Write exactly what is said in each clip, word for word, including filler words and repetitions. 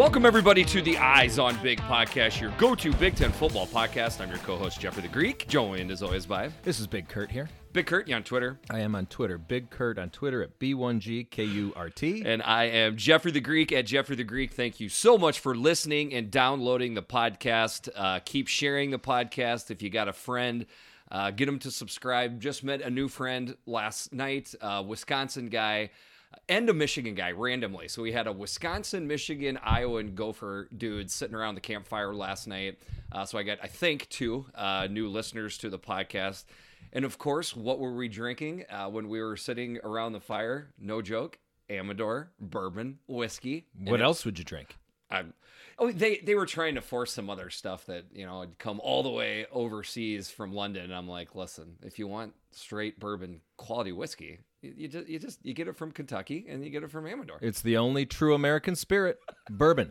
Welcome, everybody, to the Eyes on Big podcast, your go-to Big Ten football podcast. I'm your co-host, Jeffrey the Greek, joined as always by... This is Big Kurt here. Big Kurt, you on Twitter? I am on Twitter. Big Kurt on Twitter at B one G K U R T. And I am Jeffrey the Greek at Jeffrey the Greek. Thank you so much for listening and downloading the podcast. Uh, keep sharing the podcast. If you got a friend, uh, get them to subscribe. Just met a new friend last night, a Wisconsin guy and a Michigan guy randomly. So we had a Wisconsin, Michigan, Iowa, and Gopher dude sitting around the campfire last night. Uh, so I got, I think, two uh, new listeners to the podcast. And, of course, what were we drinking uh, when we were sitting around the fire? No joke. Amador, bourbon, whiskey. What else would you drink? I'm, oh, they, they were trying to force some other stuff that, you know, had come all the way overseas from London. And I'm like, listen, if you want straight bourbon quality whiskey, you, you just you just you get it from Kentucky and you get it from Amador. It's the only true American spirit, bourbon.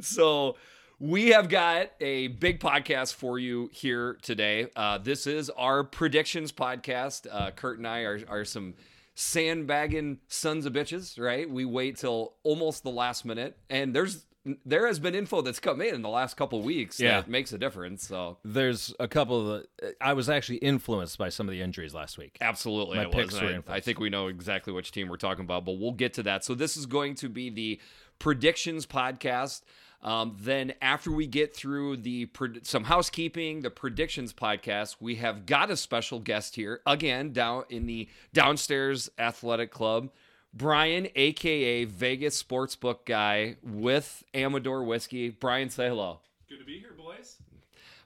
So... we have got a big podcast for you here today. Uh, this is our predictions podcast. Uh, Kurt and I are, are some sandbagging sons of bitches, right? We wait till almost the last minute, and there's there has been info that's come in in the last couple of weeks yeah. that makes a difference. So there's a couple of the, I was actually influenced by some of the injuries last week. Absolutely, my picks were influenced. I think we know exactly which team we're talking about, but we'll get to that. So this is going to be the predictions podcast. Um, then after we get through the pred- some housekeeping, the predictions podcast, we have got a special guest here again down in the Downstairs Athletic Club, Brian, a k a. Vegas Sportsbook Guy with Amador Whiskey. Brian, say hello. Good to be here, boys.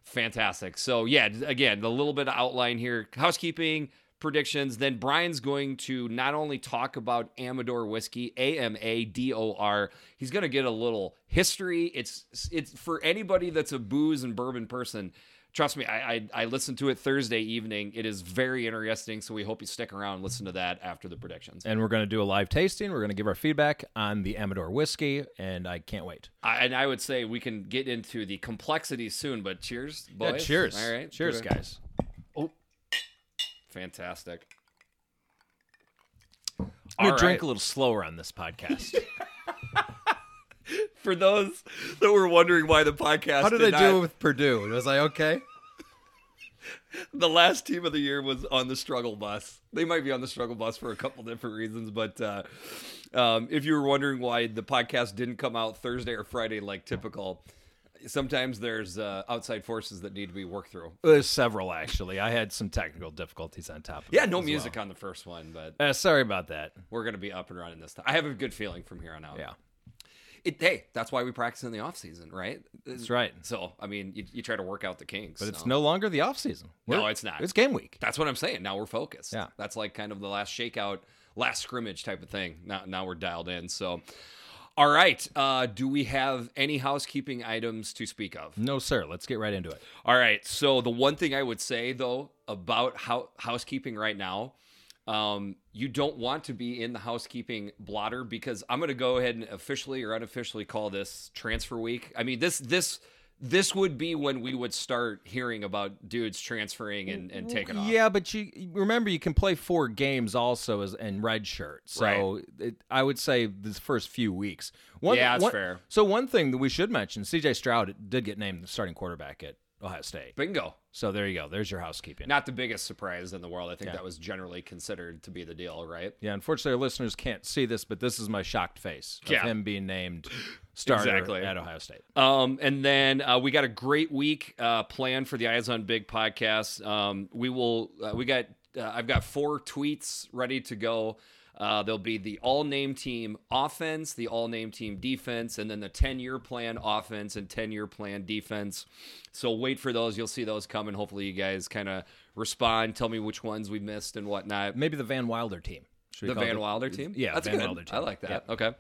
Fantastic. So, yeah, again, the little bit of outline here, housekeeping, predictions. Then Brian's going to not only talk about Amador Whiskey, A M A D O R, he's going to get a little history. It's it's for anybody that's a booze and bourbon person. Trust me, I, I, I listened to it Thursday evening. It is very interesting, so we hope you stick around and listen to that after the predictions. And we're going to do a live tasting. We're going to give our feedback on the Amador Whiskey, and I can't wait. I, and I would say we can get into the complexities soon, but cheers, boys. Yeah, cheers. All right. Cheers, guys. Fantastic. I'm going to drink a little slower on this podcast. For those that were wondering why the podcast... How did, did I not... do it with Purdue? Was I okay? The last team of the year was on the struggle bus. They might be on the struggle bus for a couple different reasons, but uh, um, if you were wondering why the podcast didn't come out Thursday or Friday like typical... Sometimes there's uh, outside forces that need to be worked through. There's several, actually. I had some technical difficulties on top of yeah, it. Yeah, no music well. on the first one, but... Uh, sorry about that. We're going to be up and running this time. I have a good feeling from here on out. Yeah. It, hey, that's why we practice in the off-season, right? That's right. So, I mean, you, you try to work out the kinks. But so. It's no longer the off-season. We're, no, it's not. It's game week. That's what I'm saying. Now we're focused. Yeah. That's like kind of the last shakeout, last scrimmage type of thing. Now, now we're dialed in, so... All right. Uh, do we have any housekeeping items to speak of? No, sir. Let's get right into it. All right. So the one thing I would say, though, about how housekeeping right now, um, you don't want to be in the housekeeping blotter because I'm going to go ahead and officially or unofficially call this transfer week. I mean, this this this would be when we would start hearing about dudes transferring and, and taking off. Yeah, but you remember you can play four games also as and red shirt. So right. it, I would say the first few weeks. One, yeah, that's one, fair. So one thing that we should mention, C J. Stroud did get named the starting quarterback at Ohio State. Bingo. So there you go. There's your housekeeping. Not the biggest surprise in the world. I think yeah. that was generally considered to be the deal, right? Yeah, unfortunately, our listeners can't see this, but this is my shocked face of yeah. him being named starter exactly. at Ohio State. Um, and then uh, we got a great week uh, planned for the Eyes on Big podcast. Um, we will. Uh, we got. Uh, I've got four tweets ready to go. Uh, there'll be the all-name team offense, the all-name team defense, and then the ten-year plan offense and ten-year plan defense. So wait for those. You'll see those coming. Hopefully you guys kind of respond. Tell me which ones we missed and whatnot. Maybe the Van Wilder team. The Van Wilder team? Yeah, that's Van Wilder team. I like that. Yeah. Okay.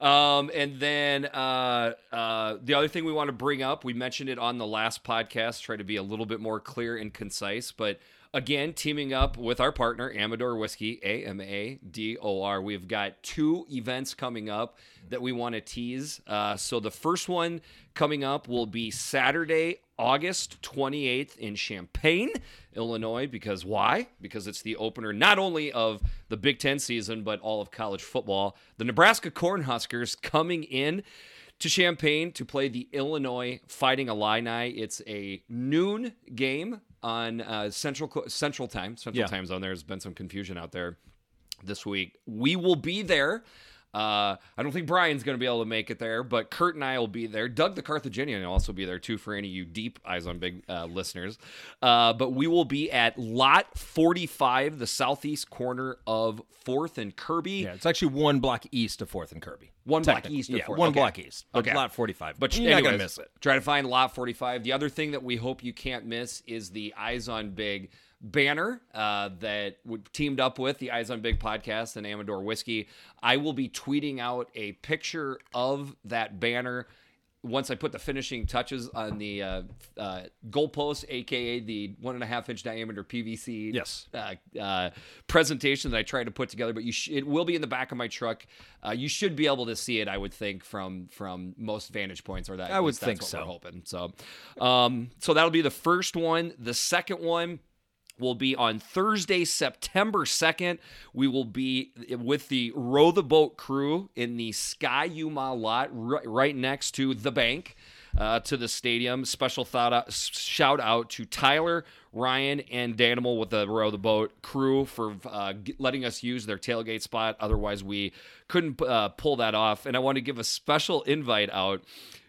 Um, and then uh, uh, the other thing we want to bring up, we mentioned it on the last podcast, try to be a little bit more clear and concise, but again, teaming up with our partner, Amador Whiskey, A M A D O R. We've got two events coming up that we want to tease. Uh, so the first one coming up will be Saturday, August twenty-eighth in Champaign, Illinois. Because why? Because it's the opener not only of the Big Ten season, but all of college football. The Nebraska Cornhuskers coming in to Champaign to play the Illinois Fighting Illini. It's a noon game on uh, Central Central Time. Central yeah. Time Zone. There's been some confusion out there this week. We will be there. Uh, I don't think Brian's going to be able to make it there, but Kurt and I will be there. Doug the Carthaginian will also be there, too, for any of you deep Eyes on Big uh, listeners. Uh, but we will be at Lot forty-five, the southeast corner of fourth and Kirby. Yeah, it's actually one block east of fourth and Kirby. One block east of yeah, fourth. One okay. block east. But okay. Lot forty-five. But you're anyways, not going to miss it. Try to find Lot forty-five. The other thing that we hope you can't miss is the Eyes on Big banner uh, that we teamed up with the Eyes on Big podcast and Amador Whiskey. I will be tweeting out a picture of that banner once I put the finishing touches on the uh, uh, goalpost, a k a the one and a half inch diameter P V C yes. uh, uh, presentation that I tried to put together. But you sh- it will be in the back of my truck. Uh, you should be able to see it, I would think, from from most vantage points. Or that I would think so. We're hoping. So, um, so that'll be the first one. The second one will be on Thursday, September second. We will be with the Row the Boat crew in the Sky Yuma lot right next to the bank, uh, to the stadium. Special thought out, shout out to Tyler, Ryan, and Danimal with the Row the Boat crew for uh, letting us use their tailgate spot. Otherwise, we couldn't uh, pull that off. And I want to give a special invite out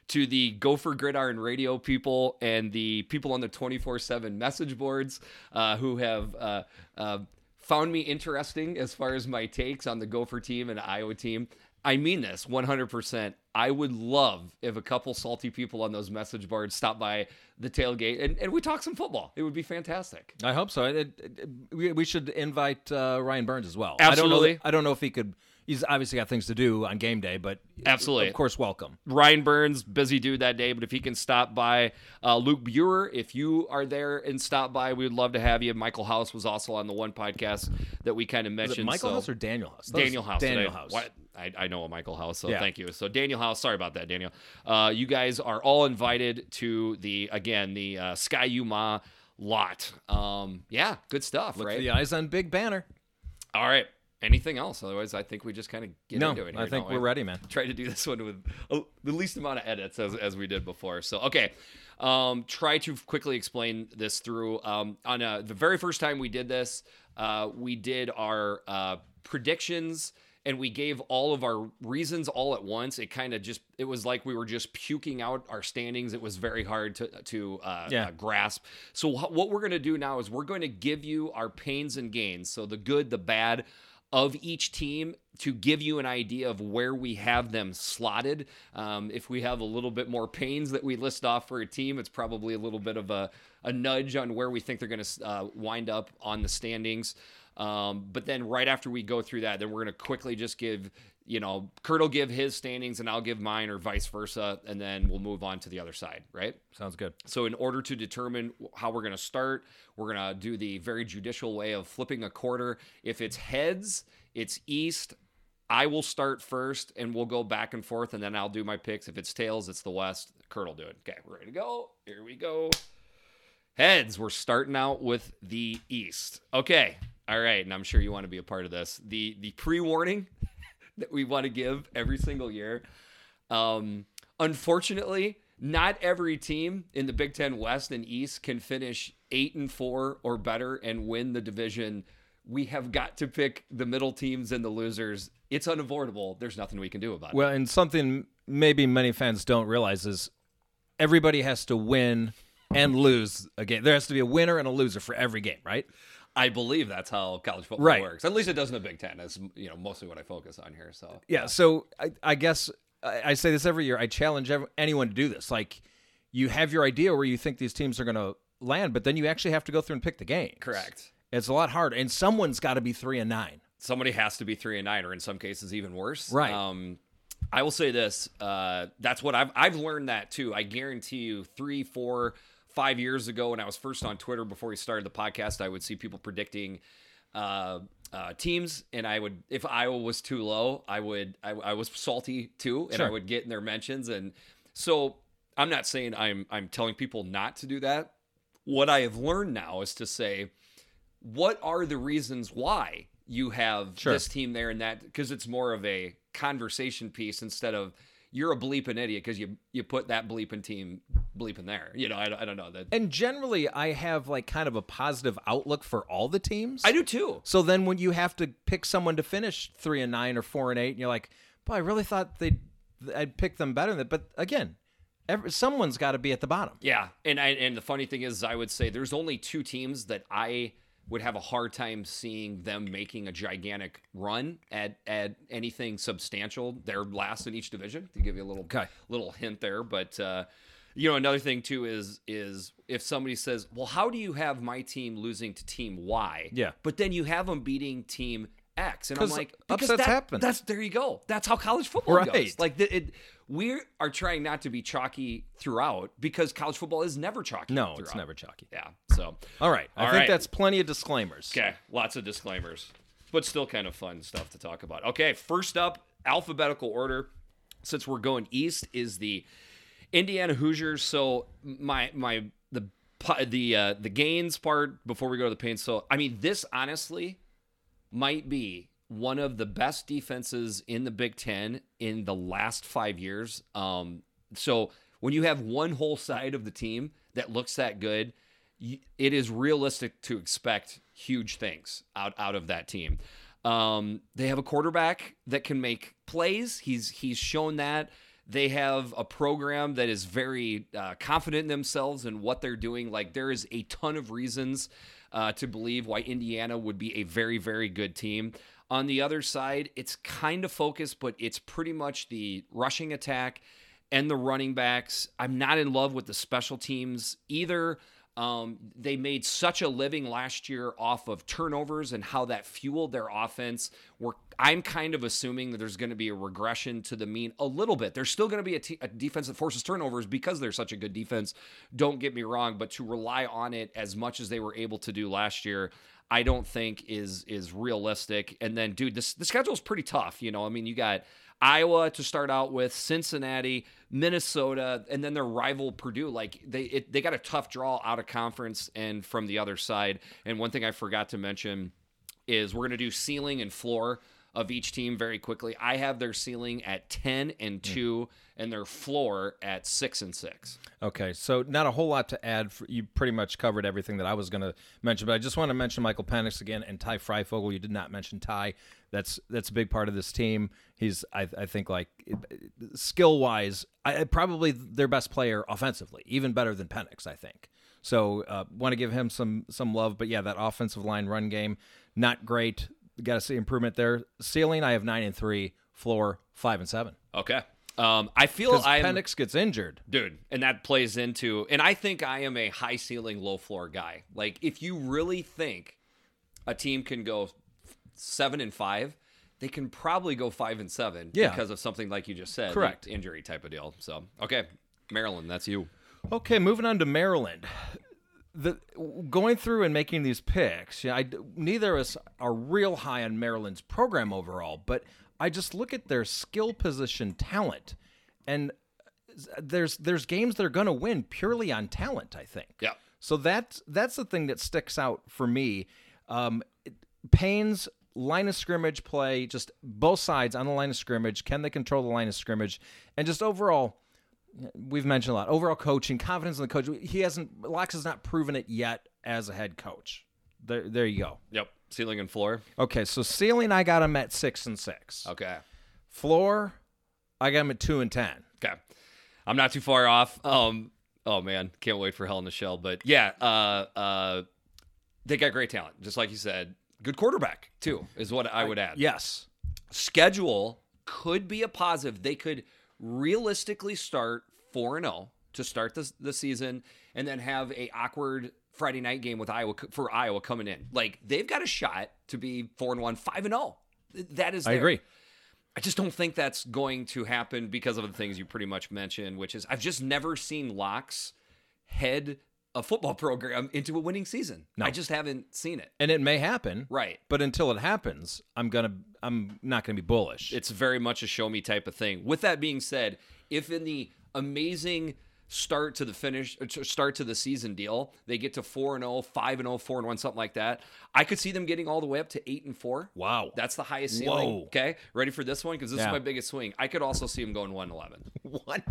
to the Gopher Gridiron Radio people and the people on the twenty-four seven message boards uh, who have uh, uh, found me interesting as far as my takes on the Gopher team and Iowa team. I mean this one hundred percent. I would love if a couple salty people on those message boards stopped by the tailgate and, and we talk some football. It would be fantastic. I hope so. It, it, we, we should invite uh, Ryan Burns as well. Absolutely. I don't know, I don't know if he could. He's obviously got things to do on game day, but absolutely, of course, welcome. Ryan Burns, busy dude that day, but if he can stop by, uh, Luke Buehrer, if you are there and stop by, we would love to have you. Michael House was also on the one podcast that we kind of mentioned. Is it Michael so, House or Daniel House? That Daniel House. Daniel today. House. What? I, I know a Michael House, so yeah. Thank you. So Daniel House, sorry about that, Daniel. Uh, you guys are all invited to the, again, the uh, Sky Yuma lot. Um, yeah, good stuff, Look right? For the Eyes on Big banner. All right. Anything else? Otherwise, I think we just kind of get no, into it. Here, I think we're ready, man. Try to do this one with the least amount of edits as, as we did before. So, okay. Um, try to quickly explain this through. Um, on a, the very first time we did this, uh, we did our uh, predictions and we gave all of our reasons all at once. It kind of just, it was like we were just puking out our standings. It was very hard to, to uh, yeah. uh, grasp. So what we're going to do now is we're going to give you our pains and gains. So the good, the bad, of each team to give you an idea of where we have them slotted. Um, if we have a little bit more pains that we list off for a team, it's probably a little bit of a, a nudge on where we think they're going to uh, wind up on the standings. Um, but then right after we go through that, then we're going to quickly just give, you know, Kurt will give his standings and I'll give mine or vice versa. And then we'll move on to the other side. Right. Sounds good. So in order to determine how we're going to start, we're going to do the very judicial way of flipping a quarter. If it's heads, it's east. I will start first and we'll go back and forth and then I'll do my picks. If it's tails, it's the west. Kurt will do it. Okay. We're ready to go. Here we go. Heads. We're starting out with the east. Okay. All right, and I'm sure you want to be a part of this. The the pre-warning that we want to give every single year. Um, unfortunately, not every team in the Big Ten West and East can finish eight and four or better and win the division. We have got to pick the middle teams and the losers. It's unavoidable. There's nothing we can do about it. Well, and something maybe many fans don't realize is everybody has to win and lose a game. There has to be a winner and a loser for every game, right? I believe that's how college football right. works. At least it does in the Big Ten. That's, you know, mostly what I focus on here. So yeah. So I, I guess I, I say this every year. I challenge every, anyone to do this. Like, you have your idea where you think these teams are going to land, but then you actually have to go through and pick the games. Correct. It's a lot harder, and someone's got to be three and nine. Somebody has to be three and nine, or in some cases even worse. Right. Um, I will say this. Uh, that's what I've I've learned that too. I guarantee you, three, four. Five years ago, when I was first on Twitter before we started the podcast, I would see people predicting uh, uh, teams, and I would, if Iowa was too low, I would, I, I was salty too, and sure. I would get in their mentions. And so, I'm not saying I'm, I'm telling people not to do that. What I have learned now is to say, what are the reasons why you have sure. this team there and that, because it's more of a conversation piece instead of you're a bleeping idiot because you you put that bleeping team bleeping there. You know, I, I don't know. That. And generally, I have like kind of a positive outlook for all the teams. I do too. So then when you have to pick someone to finish three and nine or four and eight, and you're like, boy, I really thought they'd I'd pick them better than that. But again, every, someone's got to be at the bottom. Yeah, and I, and the funny thing is, I would say there's only two teams that I would have a hard time seeing them making a gigantic run at at anything substantial. They're last in each division, to give you a little okay. little hint there. But uh, you know, another thing too is is if somebody says, "Well, how do you have my team losing to team Y?" Yeah, but then you have them beating team X, and I'm like, because upsets that, happen. That's there you go. That's how college football right. goes. Like the, it, we are trying not to be chalky throughout because college football is never chalky. No, throughout. It's never chalky. Yeah. So all right, I all think right. that's plenty of disclaimers. Okay, lots of disclaimers, but still kind of fun stuff to talk about. Okay, first up, alphabetical order. Since we're going east, is the Indiana Hoosiers. So my my the the uh, the gains part before we go to the pain. So I mean, this honestly might be one of the best defenses in the Big Ten in the last five years. Um, so when you have one whole side of the team that looks that good, you, it is realistic to expect huge things out, out of that team. Um, they have a quarterback that can make plays. He's he's shown that. They have a program that is very uh, confident in themselves and what they're doing. Like there is a ton of reasons Uh, to believe why Indiana would be a very, very good team. On the other side, it's kind of focused, but it's pretty much the rushing attack and the running backs. I'm not in love with the special teams either. Um, they made such a living last year off of turnovers and how that fueled their offense. We're, I'm kind of assuming that there's going to be a regression to the mean a little bit. There's still going to be a, t- a defense that forces turnovers because they're such a good defense. Don't get me wrong, but to rely on it as much as they were able to do last year, I don't think is is realistic. And then, dude, this the schedule is pretty tough. You know, I mean, you got Iowa to start out with, Cincinnati, Minnesota, and then their rival Purdue. Like they it, they got a tough draw out of conference and from the other side. And one thing I forgot to mention is we're going to do ceiling and floor of each team very quickly. I have their ceiling at ten and two and their floor at six and six. Okay, so not a whole lot to add. For, you pretty much covered everything that I was going to mention, but I just want to mention Michael Penix again and Ty Freifogel. You did not mention Ty. That's that's a big part of this team. He's, I, I think, like skill-wise, I, probably their best player offensively, even better than Penix, I think. So uh, want to give him some some love, but yeah, that offensive line run game, not great. Got to see improvement there. Ceiling, I have nine and three. Floor, five and seven. Okay. Um, I feel I Penix gets injured, dude, and that plays into. And I think I am a high ceiling, low floor guy. Like if you really think a team can go seven and five, they can probably go five and seven yeah. because of something like you just said, correct? Like injury type of deal. So okay, Maryland, that's you. Okay, moving on to Maryland. The, going through and making these picks, you know, I, neither of us are real high on Maryland's program overall, but I just look at their skill position talent, and there's there's games they're going to win purely on talent, I think. Yeah. So that, that's the thing that sticks out for me. Um, Payne's line of scrimmage play, just both sides on the line of scrimmage. Can they control the line of scrimmage? And just overall, we've mentioned a lot. Overall coaching, confidence in the coach. He hasn't, Locke has not proven it yet as a head coach. There there you go. Yep. Ceiling and floor. Okay, so ceiling, I got him at six and six. Okay. Floor, I got him at two and ten. Okay. I'm not too far off. Um, oh, man. Can't wait for Hell in the Shell. But, yeah, uh, uh, they got great talent, just like you said. Good quarterback, too, is what I would add. I, yes. Schedule could be a positive. They could realistically start four and oh to start this the season and then have a awkward Friday night game with Iowa for Iowa coming in. Like they've got a shot to be four and one, five and oh. That is I there. agree. I just don't think that's going to happen because of the things you pretty much mentioned, which is I've just never seen Locke's head a football program into a winning season. No. I just haven't seen it. And it may happen. Right. But until it happens, I'm going to I'm not going to be bullish. It's very much a show me type of thing. With that being said, if in the amazing start to the finish, start to the season deal. They get to four and oh, five and oh, four and one, something like that. I could see them getting all the way up to eight and four. Wow, that's the highest ceiling. Whoa. Okay, ready for this one because this yeah. is my biggest swing. I could also see them going one and eleven. One.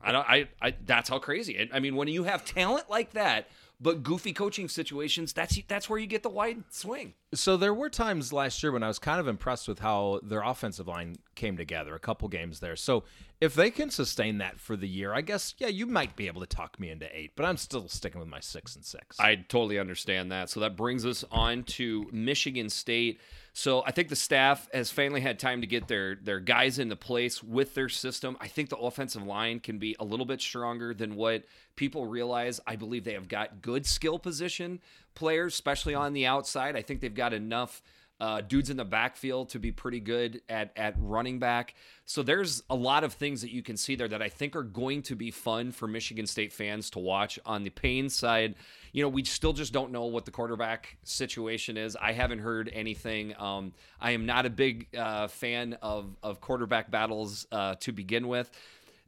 I don't. I. I. That's how crazy. It, I mean, when you have talent like that, but goofy coaching situations, that's that's where you get the wide swing. So there were times last year when I was kind of impressed with how their offensive line came together, a couple games there. So if they can sustain that for the year, I guess, yeah, you might be able to talk me into eight, but I'm still sticking with my six and six. I totally understand that. So that brings us on to Michigan State. So I think the staff has finally had time to get their, their guys into place with their system. I think the offensive line can be a little bit stronger than what people realize. I believe they have got good skill position players, especially on the outside. I think they've got enough uh, dudes in the backfield to be pretty good at at running back. So there's a lot of things that you can see there that I think are going to be fun for Michigan State fans to watch. On the Payne side, you know, we still just don't know what the quarterback situation is. I haven't heard anything. Um, I am not a big uh, fan of, of quarterback battles uh, to begin with.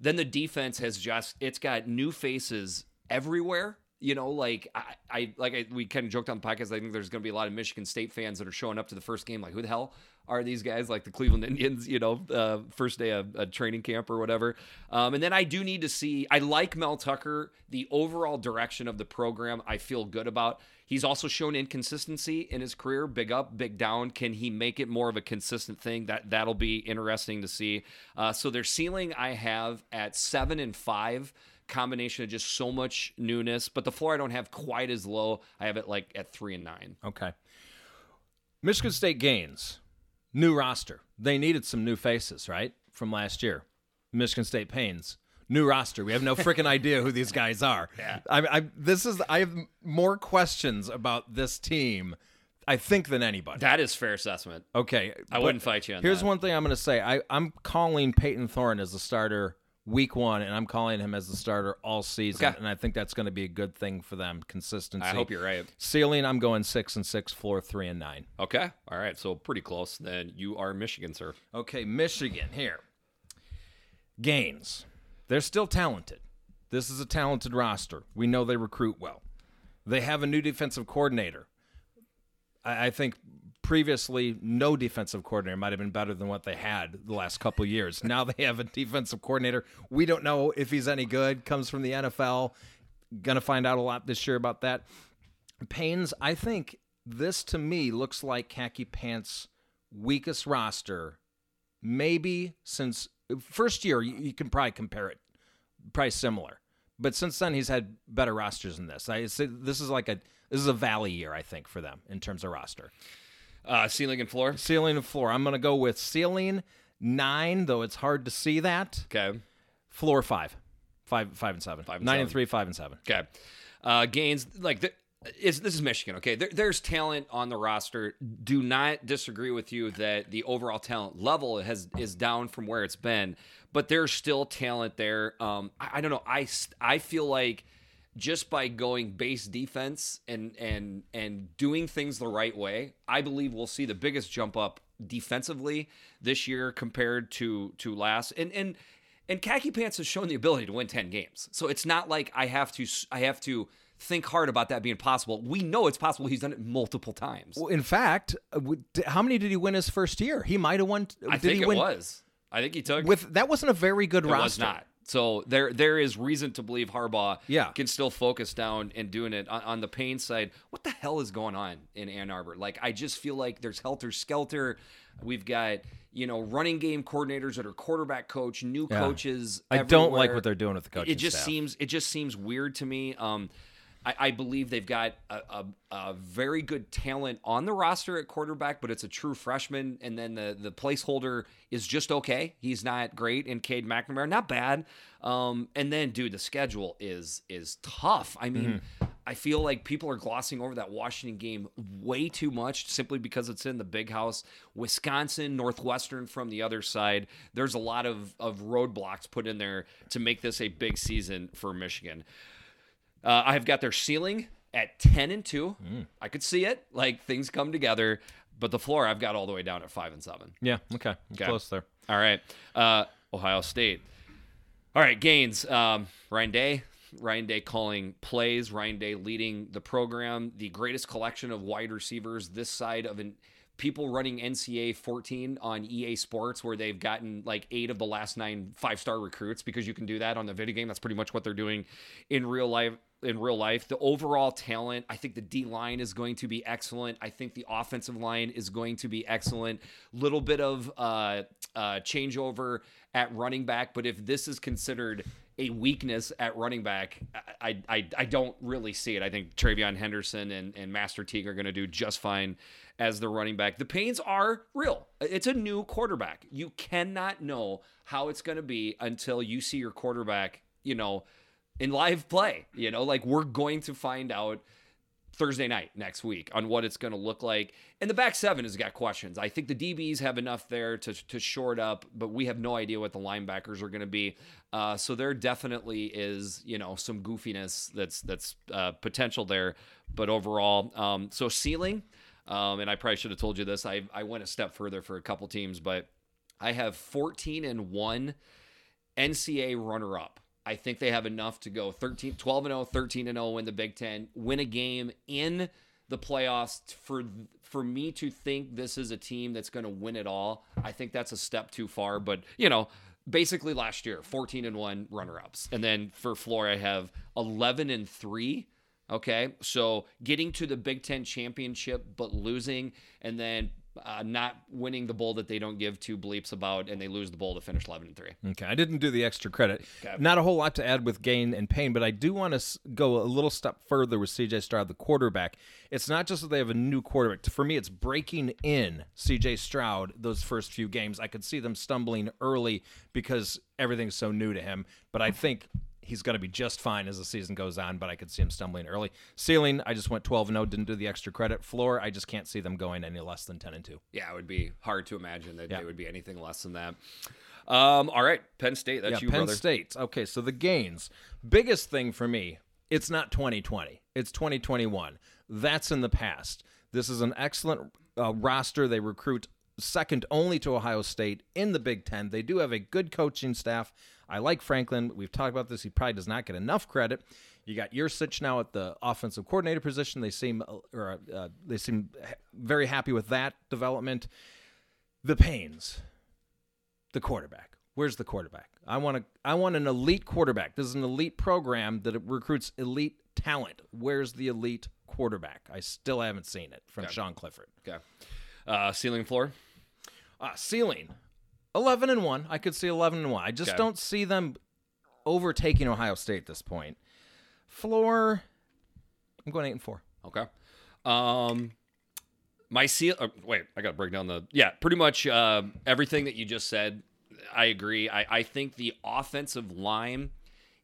Then the defense has just, it's got new faces everywhere. You know, like I, I like I, we kind of joked on the podcast. I think there's going to be a lot of Michigan State fans that are showing up to the first game. Like, who the hell are these guys? Like the Cleveland Indians, you know, uh, first day of a training camp or whatever. Um, and then I do need to see. I like Mel Tucker. The overall direction of the program, I feel good about. He's also shown inconsistency in his career. Big up, big down. Can he make it more of a consistent thing? That that'll be interesting to see. Uh, so their ceiling, I have at seven and five. Combination of just so much newness, but the floor I don't have quite as low. I have it like at three and nine. Okay. Michigan State gains. New roster. They needed some new faces, right? From last year. Michigan State pains. New roster. We have no freaking idea who these guys are. Yeah. I, I, this is, I have more questions about this team, I think, than anybody. That is fair assessment. Okay. I wouldn't fight you on here's that. Here's one thing I'm going to say. I, I'm calling Peyton Thorne as the starter week one, and I'm calling him as the starter all season, okay. And I think that's going to be a good thing for them, consistency. I hope you're right. Ceiling, I'm going six and six, floor three and nine. Okay, all right, so pretty close. Then you are Michigan, sir. Okay, Michigan here. Gaines, they're still talented. This is a talented roster. We know they recruit well. They have a new defensive coordinator. I, I think previously, no defensive coordinator might have been better than what they had the last couple of years. Now they have a defensive coordinator. We don't know if he's any good. Comes from the N F L. Going to find out a lot this year about that. Payne's, I think this to me looks like Khaki Pants' weakest roster. Maybe since first year, you, you can probably compare it. Probably similar. But since then, he's had better rosters than this. I say this is like a this is a valley year, I think, for them in terms of roster. Uh, ceiling and floor? Ceiling and floor. I'm going to go with ceiling nine, though it's hard to see that. Okay. Floor five. Five, five and seven. Five and nine seven. And three, five and seven. Okay. Uh, gains, like, the, is, this is Michigan, okay? There, there's talent on the roster. Do not disagree with you that the overall talent level has is down from where it's been, but there's still talent there. Um, I, I don't know. I, I feel like just by going base defense and and and doing things the right way, I believe we'll see the biggest jump up defensively this year compared to to last. And and and Khaki Pants has shown the ability to win ten games, so it's not like I have to I have to think hard about that being possible. We know it's possible. He's done it multiple times. Well, in fact, how many did he win his first year? He might have won. I think it was. I think he took with that wasn't a very good roster. It was not. So there, there is reason to believe Harbaugh yeah. can still focus down and doing it on, on the Payne side. What the hell is going on in Ann Arbor? Like, I just feel like there's helter-skelter. We've got, you know, running game coordinators that are quarterback coach, new yeah. coaches. I everywhere. don't like what they're doing with the coaching It just staff. seems, it just seems weird to me. Um, I, I believe they've got a, a, a very good talent on the roster at quarterback, but it's a true freshman. And then the the placeholder is just okay. He's not great. And Cade McNamara, not bad. Um, and then, dude, the schedule is is tough. I mean, mm-hmm. I feel like people are glossing over that Washington game way too much simply because it's in the Big House. Wisconsin, Northwestern from the other side. There's a lot of, of roadblocks put in there to make this a big season for Michigan. Uh, I have got their ceiling at ten and two. Mm. I could see it. Like, things come together. But the floor, I've got all the way down at five and seven. Yeah, okay. okay. Close there. All right. Uh, Ohio State. All right, Gaines, um, Ryan Day. Ryan Day calling plays. Ryan Day leading the program. The greatest collection of wide receivers this side of an people running N C A fourteen on E A Sports, where they've gotten like eight of the last nine five-star recruits, because you can do that on the video game. That's pretty much what they're doing in real life. In real life, the overall talent, I think the D line is going to be excellent. I think the offensive line is going to be excellent. Little bit of uh, uh, changeover at running back, but if this is considered a weakness at running back, I I, I don't really see it. I think Travion Henderson and, and Master Teague are going to do just fine as the running back. The pains are real. It's a new quarterback. You cannot know how it's going to be until you see your quarterback, you know, in live play. You know, like, we're going to find out Thursday night next week on what it's going to look like. And the back seven has got questions. I think the D Bs have enough there to to short up, but we have no idea what the linebackers are going to be. Uh, so there definitely is, you know, some goofiness that's that's uh, potential there. But overall, um, so ceiling, um, and I probably should have told you this. I I went a step further for a couple teams, but I have fourteen and one N C A A runner-up. I think they have enough to go thirteen, twelve and oh, thirteen and oh in the Big Ten, win a game in the playoffs. For for me to think this is a team that's going to win it all, I think that's a step too far. But, you know, basically last year, fourteen and one runner-ups. And then for Florida, I have eleven and three. Okay, so getting to the Big Ten championship but losing, and then Uh, not winning the bowl that they don't give two bleeps about, and they lose the bowl to finish eleven and three. Okay, I didn't do the extra credit. Okay. Not a whole lot to add with Gain and Payne, but I do want to go a little step further with C J. Stroud, the quarterback. It's not just that they have a new quarterback. For me, it's breaking in C J. Stroud those first few games. I could see them stumbling early because everything's so new to him, but I think he's going to be just fine as the season goes on, but I could see him stumbling early. Ceiling, I just went twelve and oh, didn't do the extra credit. Floor, I just can't see them going any less than ten and two. Yeah, it would be hard to imagine that yeah. It would be anything less than that. Um, all right, Penn State, that's yeah, you, Penn brother. Penn State. Okay, so the gains. Biggest thing for me, it's not twenty twenty. It's twenty twenty-one. That's in the past. This is an excellent uh, roster. They recruit second only to Ohio State in the Big Ten. They do have a good coaching staff. I like Franklin. We've talked about this. He probably does not get enough credit. You got Yursich now at the offensive coordinator position. They seem or uh, they seem very happy with that development. The pains, the quarterback. Where's the quarterback? I want a, I want an elite quarterback. This is an elite program that recruits elite talent. Where's the elite quarterback? I still haven't seen it from okay. Sean Clifford. Okay. Uh, ceiling floor? Uh, ceiling. eleven and one. I could see eleven and one. I just okay. don't see them overtaking Ohio State at this point. Floor, I'm going eight and four. Okay. Um, my seal. Oh, wait, I got to break down the. Yeah, pretty much uh, everything that you just said, I agree. I, I think the offensive line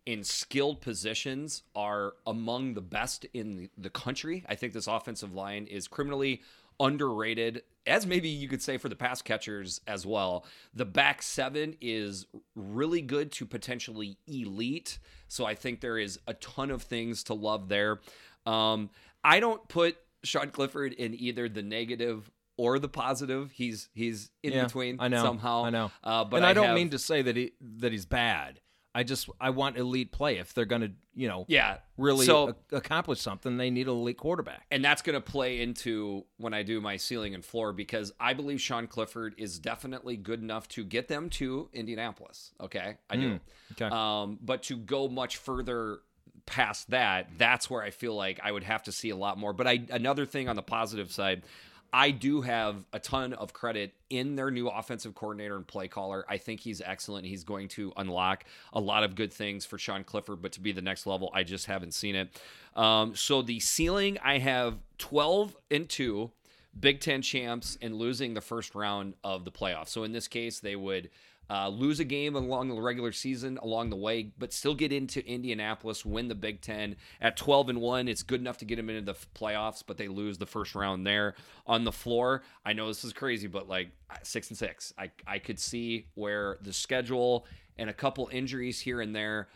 in skilled positions are among the best in the, the country. I think this offensive line is criminally underrated, as maybe you could say for the pass catchers as well. The back seven is really good to potentially elite. So I think there is a ton of things to love there. Um, I don't put Sean Clifford in either the negative or the positive. He's he's in yeah, between I know, somehow. I know. Uh, but and I, I don't have, mean to say that he that he's bad. I just, I want elite play. If they're going to, you know, yeah. really so, a- accomplish something, they need an elite quarterback. And that's going to play into when I do my ceiling and floor, because I believe Sean Clifford is definitely good enough to get them to Indianapolis. Okay. I do. Mm, okay. Um, but to go much further past that, that's where I feel like I would have to see a lot more. But I, another thing on the positive side, I do have a ton of credit in their new offensive coordinator and play caller. I think he's excellent. He's going to unlock a lot of good things for Sean Clifford, but to be the next level, I just haven't seen it. Um, so the ceiling, I have twelve and two Big Ten champs and losing the first round of the playoffs. So in this case, they would uh, lose a game along the regular season along the way, but still get into Indianapolis, win the Big Ten at twelve and one. It's good enough to get them into the playoffs, but they lose the first round there. On the floor, I know this is crazy, but like six and six, I, I could see where the schedule and a couple injuries here and there,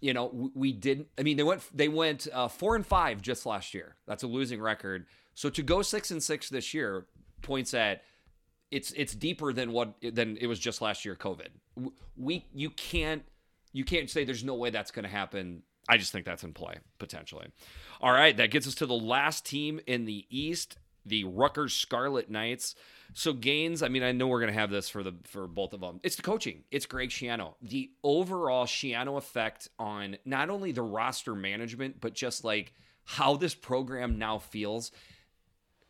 you know, we, we didn't, I mean, they went, they went uh, four and five just last year. That's a losing record. So to go six and six this year points at it's it's deeper than what than it was just last year. COVID. We you can't you can't say there's no way that's going to happen. I just think that's in play, potentially. All right, that gets us to the last team in the East, the Rutgers Scarlet Knights. So Gaines, I mean, I know we're going to have this for the for both of them. It's the coaching. It's Greg Schiano. The overall Schiano effect on not only the roster management, but just like how this program now feels.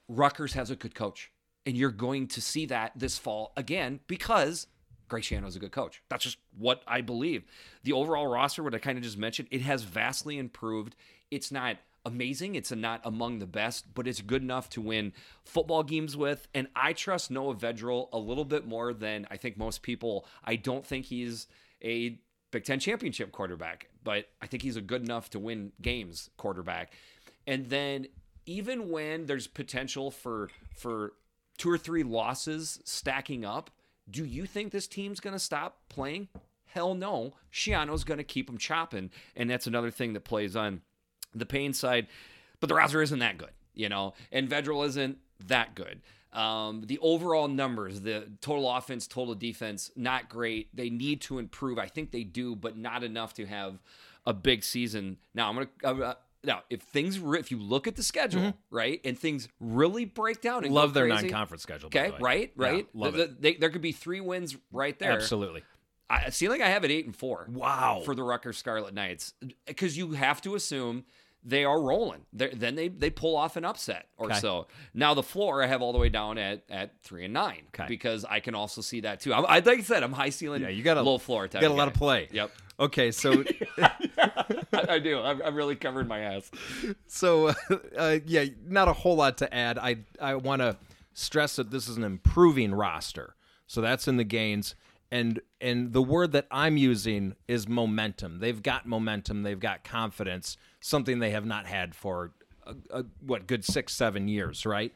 Rutgers has a good coach, and you're going to see that this fall again because Greg Schiano is a good coach. That's just what I believe. The overall roster, what I kind of just mentioned, it has vastly improved. It's not amazing. It's not among the best, but it's good enough to win football games with. And I trust Noah Vedral a little bit more than I think most people. I don't think he's a Big Ten championship quarterback, but I think he's a good enough to win games quarterback. And then even when there's potential for for two or three losses stacking up, do you think this team's going to stop playing? Hell no. Schiano's going to keep them chopping, and that's another thing that plays on the pain side, but the roster isn't that good, you know, and Vedral isn't that good. Um, the overall numbers, the total offense, total defense, not great. They need to improve. I think they do, but not enough to have a big season. Now, I'm going to... Uh, Now, if things, re- if you look at the schedule, mm-hmm. right, and things really break down and love go crazy, their non-conference schedule, okay, by the way. right, right, yeah, love the, it. They, there could be three wins right there. Absolutely. I see, like I have it eight and four. Wow, for the Rutgers Scarlet Knights, because you have to assume they are rolling. They're, then they they pull off an upset or okay. so. Now the floor I have all the way down at at three and nine okay. because I can also see that too. I, I like I said, I'm high ceiling, yeah, you got a low floor. Type you got a lot of play. Yep. Okay, so I do. I'm, I'm really covering my ass. So, uh, yeah, not a whole lot to add. I I want to stress that this is an improving roster. So that's in the gains, and and the word that I'm using is momentum. They've got momentum. They've got confidence. Something they have not had for a, a, what good six, seven years, right?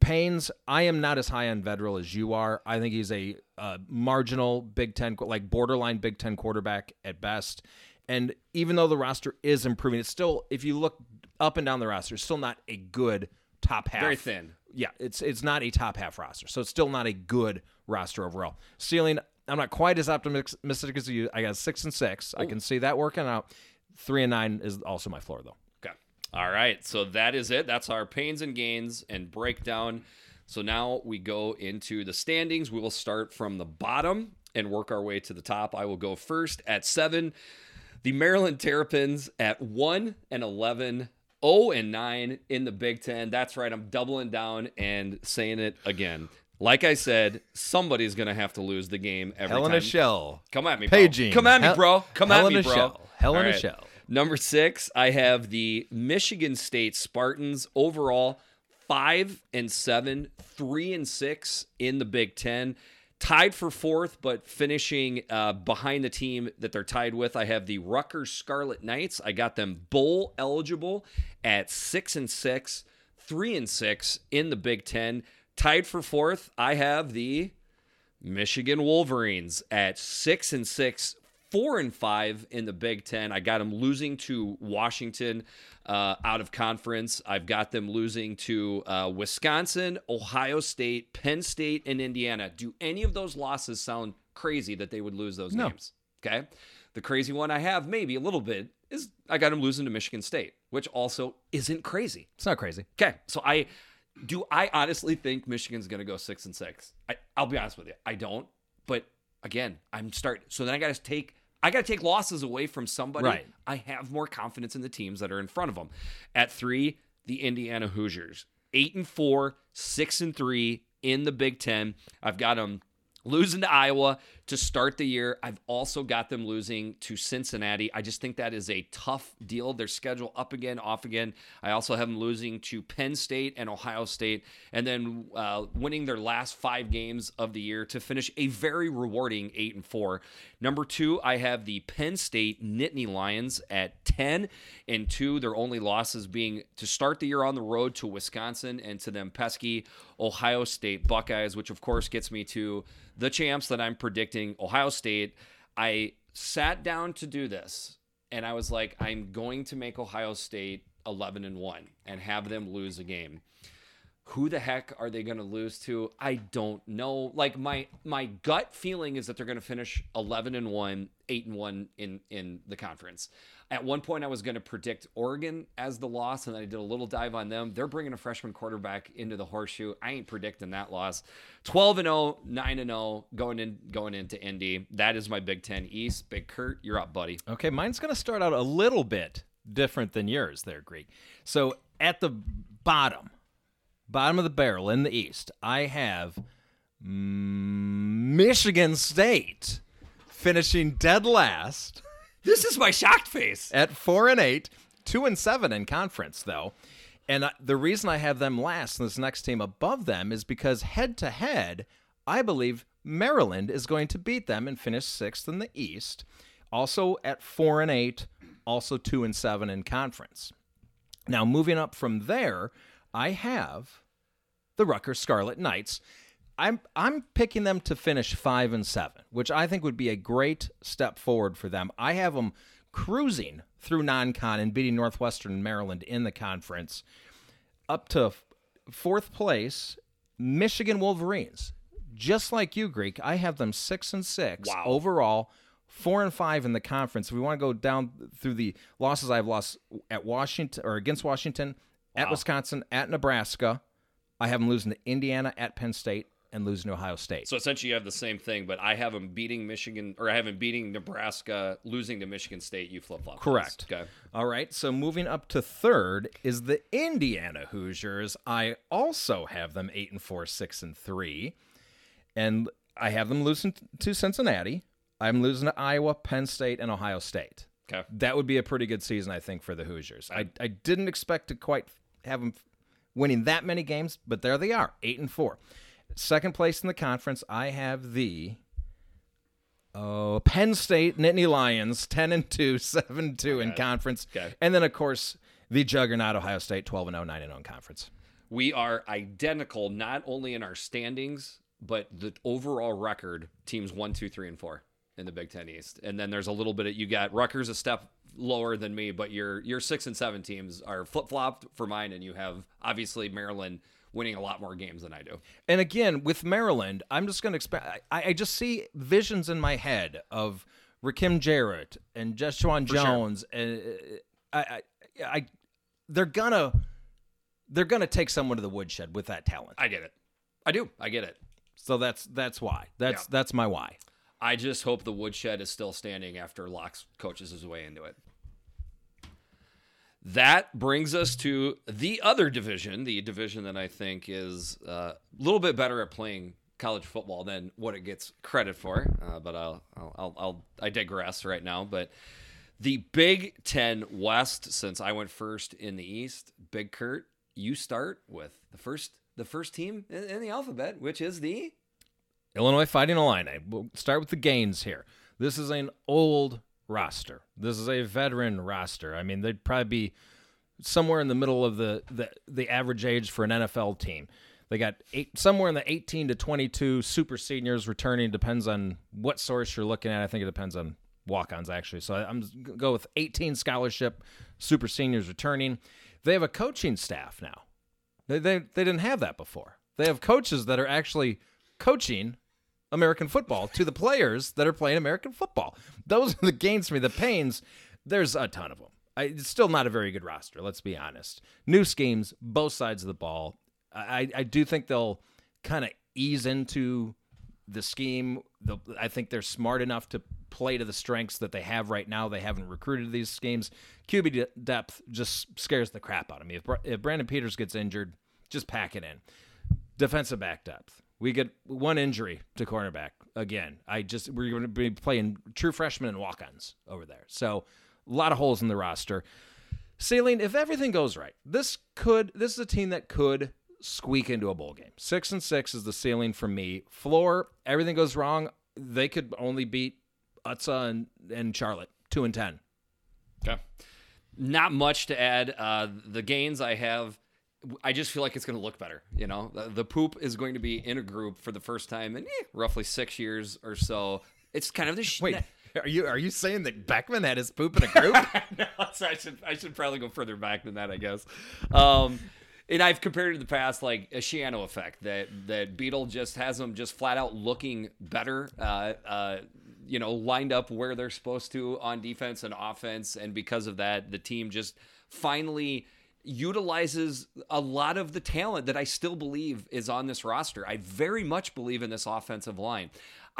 Paynes, I am not as high on Vedral as you are. I think he's a, a marginal Big Ten, like borderline Big Ten quarterback at best. And even though the roster is improving, it's still, if you look up and down the roster, it's still not a good top half. Very thin. Yeah, it's it's not a top half roster. So it's still not a good roster overall. Ceiling, I'm not quite as optimistic as you. I got six and six. Ooh. I can see that working out. Three and nine is also my floor, though. All right, so that is it. That's our pains and gains and breakdown. So now we go into the standings. We will start from the bottom and work our way to the top. I will go first at seven. The Maryland Terrapins at one and eleven, zero and nine in the Big Ten. That's right. I'm doubling down and saying it again. Like I said, somebody's going to have to lose the game every Hell time. Hell in a shell. Come at me, bro. Paging. Come at me, bro. Come Hell at me, bro. Shell. Hell in right. a shell. Number six, I have the Michigan State Spartans overall five and seven, three and six in the Big Ten, tied for fourth, but finishing uh, behind the team that they're tied with. I have the Rutgers Scarlet Knights. I got them bowl eligible at six and six, three and six in the Big Ten, tied for fourth. I have the Michigan Wolverines at six and six. Four and five in the Big Ten. I got them losing to Washington uh, out of conference. I've got them losing to uh, Wisconsin, Ohio State, Penn State, and Indiana. Do any of those losses sound crazy that they would lose those no. games? Okay. The crazy one I have, maybe a little bit, is I got them losing to Michigan State, which also isn't crazy. It's not crazy. Okay. So I do I honestly think Michigan's going to go six and six? I, I'll be honest with you. I don't. But again, I'm starting. So then I got to take. I got to take losses away from somebody. Right. I have more confidence in the teams that are in front of them. At three, the Indiana Hoosiers, eight and four, six and three in the Big Ten. I've got them losing to Iowa to start the year. I've also got them losing to Cincinnati. I just think that is a tough deal. Their schedule up again, off again. I also have them losing to Penn State and Ohio State, and then uh, winning their last five games of the year to finish a very rewarding eight and four. Number two, I have the Penn State Nittany Lions at ten and two. Their only losses being to start the year on the road to Wisconsin and to them pesky Ohio State Buckeyes, which of course gets me to the champs that I'm predicting, Ohio State. I sat down to do this, and I was like, I'm going to make Ohio State eleven and one and have them lose a game. Who the heck are they going to lose to? I don't know. Like my my gut feeling is that they're going to finish eleven and one, eight and one in in the conference. At one point I was going to predict Oregon as the loss, and then I did a little dive on them. They're bringing a freshman quarterback into the horseshoe. I ain't predicting that loss. twelve and oh, nine and oh going in going into Indy. That is my Big Ten East. Big Kurt, you're up, buddy. Okay, mine's going to start out a little bit different than yours there, Greek. So at the bottom Bottom of the barrel in the East, I have Michigan State finishing dead last. This is my shocked face. At four and eight, two and seven in conference, though. And the reason I have them last and this next team above them is because head-to-head, I believe Maryland is going to beat them and finish sixth in the East. Also at four and eight, also two and seven in conference. Now, moving up from there, I have the Rutgers Scarlet Knights. I'm I'm picking them to finish five and seven, which I think would be a great step forward for them. I have them cruising through non-con and beating Northwestern Maryland in the conference. Up to f- fourth place, Michigan Wolverines. Just like you, Greek, I have them six and six wow. overall, four and five in the conference. If we want to go down through the losses I've lost at Washington or against Washington. At wow. Wisconsin, at Nebraska, I have them losing to Indiana, at Penn State, and losing to Ohio State. So essentially you have the same thing, but I have them beating Michigan, or I have them beating Nebraska, losing to Michigan State, you flip-flop. Correct. Okay. All right, so moving up to third is the Indiana Hoosiers. I also have them eight and four, six and three, and I have them losing to Cincinnati. I'm losing to Iowa, Penn State, and Ohio State. Okay. That would be a pretty good season, I think, for the Hoosiers. I, I didn't expect to quite have them winning that many games, but there they are, eight and four. Second place in the conference, I have the uh, Penn State Nittany Lions, ten and two, seven and two in conference, okay. And then of course the juggernaut Ohio State, twelve and oh, nine and oh in conference. We are identical not only in our standings but the overall record. Teams one, two, three, and four in the Big Ten East. And then there's a little bit of, you got Rutgers a step lower than me, but your your six and seven teams are flip-flopped for mine, and you have obviously Maryland winning a lot more games than I do. And again, with Maryland, I'm just going to expect, I, I just see visions in my head of Rakim Jarrett and Jesjuan Jones, sure. and I, I, I they're gonna they're gonna take someone to the woodshed with that talent. I get it. I do. I get it. So that's that's why. That's yeah. that's my why. I just hope the woodshed is still standing after Locke coaches his way into it. That brings us to the other division, the division that I think is uh, a little bit better at playing college football than what it gets credit for. Uh, but I'll, I'll, I'll, I'll, I digress right now. But the Big Ten West, since I went first in the East, Big Kurt, you start with the first, the first team in, in the alphabet, which is the Illinois Fighting Illini. We'll start with the gains here. This is an old roster. This is a veteran roster. I mean, they'd probably be somewhere in the middle of the, the, the average age for an N F L team. They got eight, somewhere in the eighteen to twenty-two super seniors returning. Depends on what source you're looking at. I think it depends on walk-ons, actually. So I'm gonna go with eighteen scholarship super seniors returning. They have a coaching staff now. They they, they didn't have that before. They have coaches that are actually coaching American football to the players that are playing American football. Those are the gains for me. The pains, there's a ton of them. I, it's still not a very good roster, let's be honest. New schemes, both sides of the ball. I, I do think they'll kind of ease into the scheme. They'll, I think they're smart enough to play to the strengths that they have right now. They haven't recruited these schemes. Q B de- depth just scares the crap out of me. If, if Brandon Peters gets injured, just pack it in. Defensive back depth. We get one injury to cornerback again. I just we're going to be playing true freshmen and walk-ons over there. So a lot of holes in the roster. Saline, if everything goes right, this could this is a team that could squeak into a bowl game. Six and six is the ceiling for me. Floor, everything goes wrong, they could only beat Utsa and, and Charlotte, two and ten. Okay, not much to add. Uh, the gains I have. I just feel like it's going to look better. You know, the, the poop is going to be in a group for the first time in eh, roughly six years or so. It's kind of the sh- wait. Are you are you saying that Beckman had his poop in a group? No, so I should I should probably go further back than that, I guess. Um, And I've compared it in the past, like a Schiano effect, that that Beetle just has them just flat out looking better, uh, uh, you know, lined up where they're supposed to on defense and offense. And because of that, the team just finally utilizes a lot of the talent that I still believe is on this roster. I very much believe in this offensive line.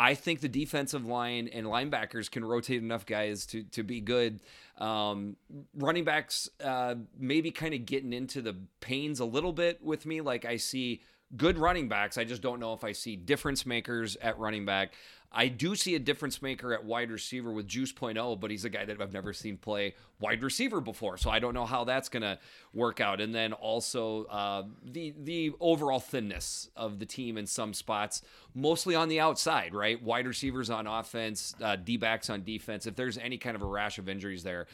I think the defensive line and linebackers can rotate enough guys to to be good. Um, running backs uh, maybe kind of getting into the pains a little bit with me. Like, I see good running backs. I just don't know if I see difference makers at running back. I do see a difference maker at wide receiver with Juice point oh, but he's a guy that I've never seen play wide receiver before, so I don't know how that's going to work out. And then also uh, the the overall thinness of the team in some spots, mostly on the outside, right? Wide receivers on offense, uh, D-backs on defense. If there's any kind of a rash of injuries there,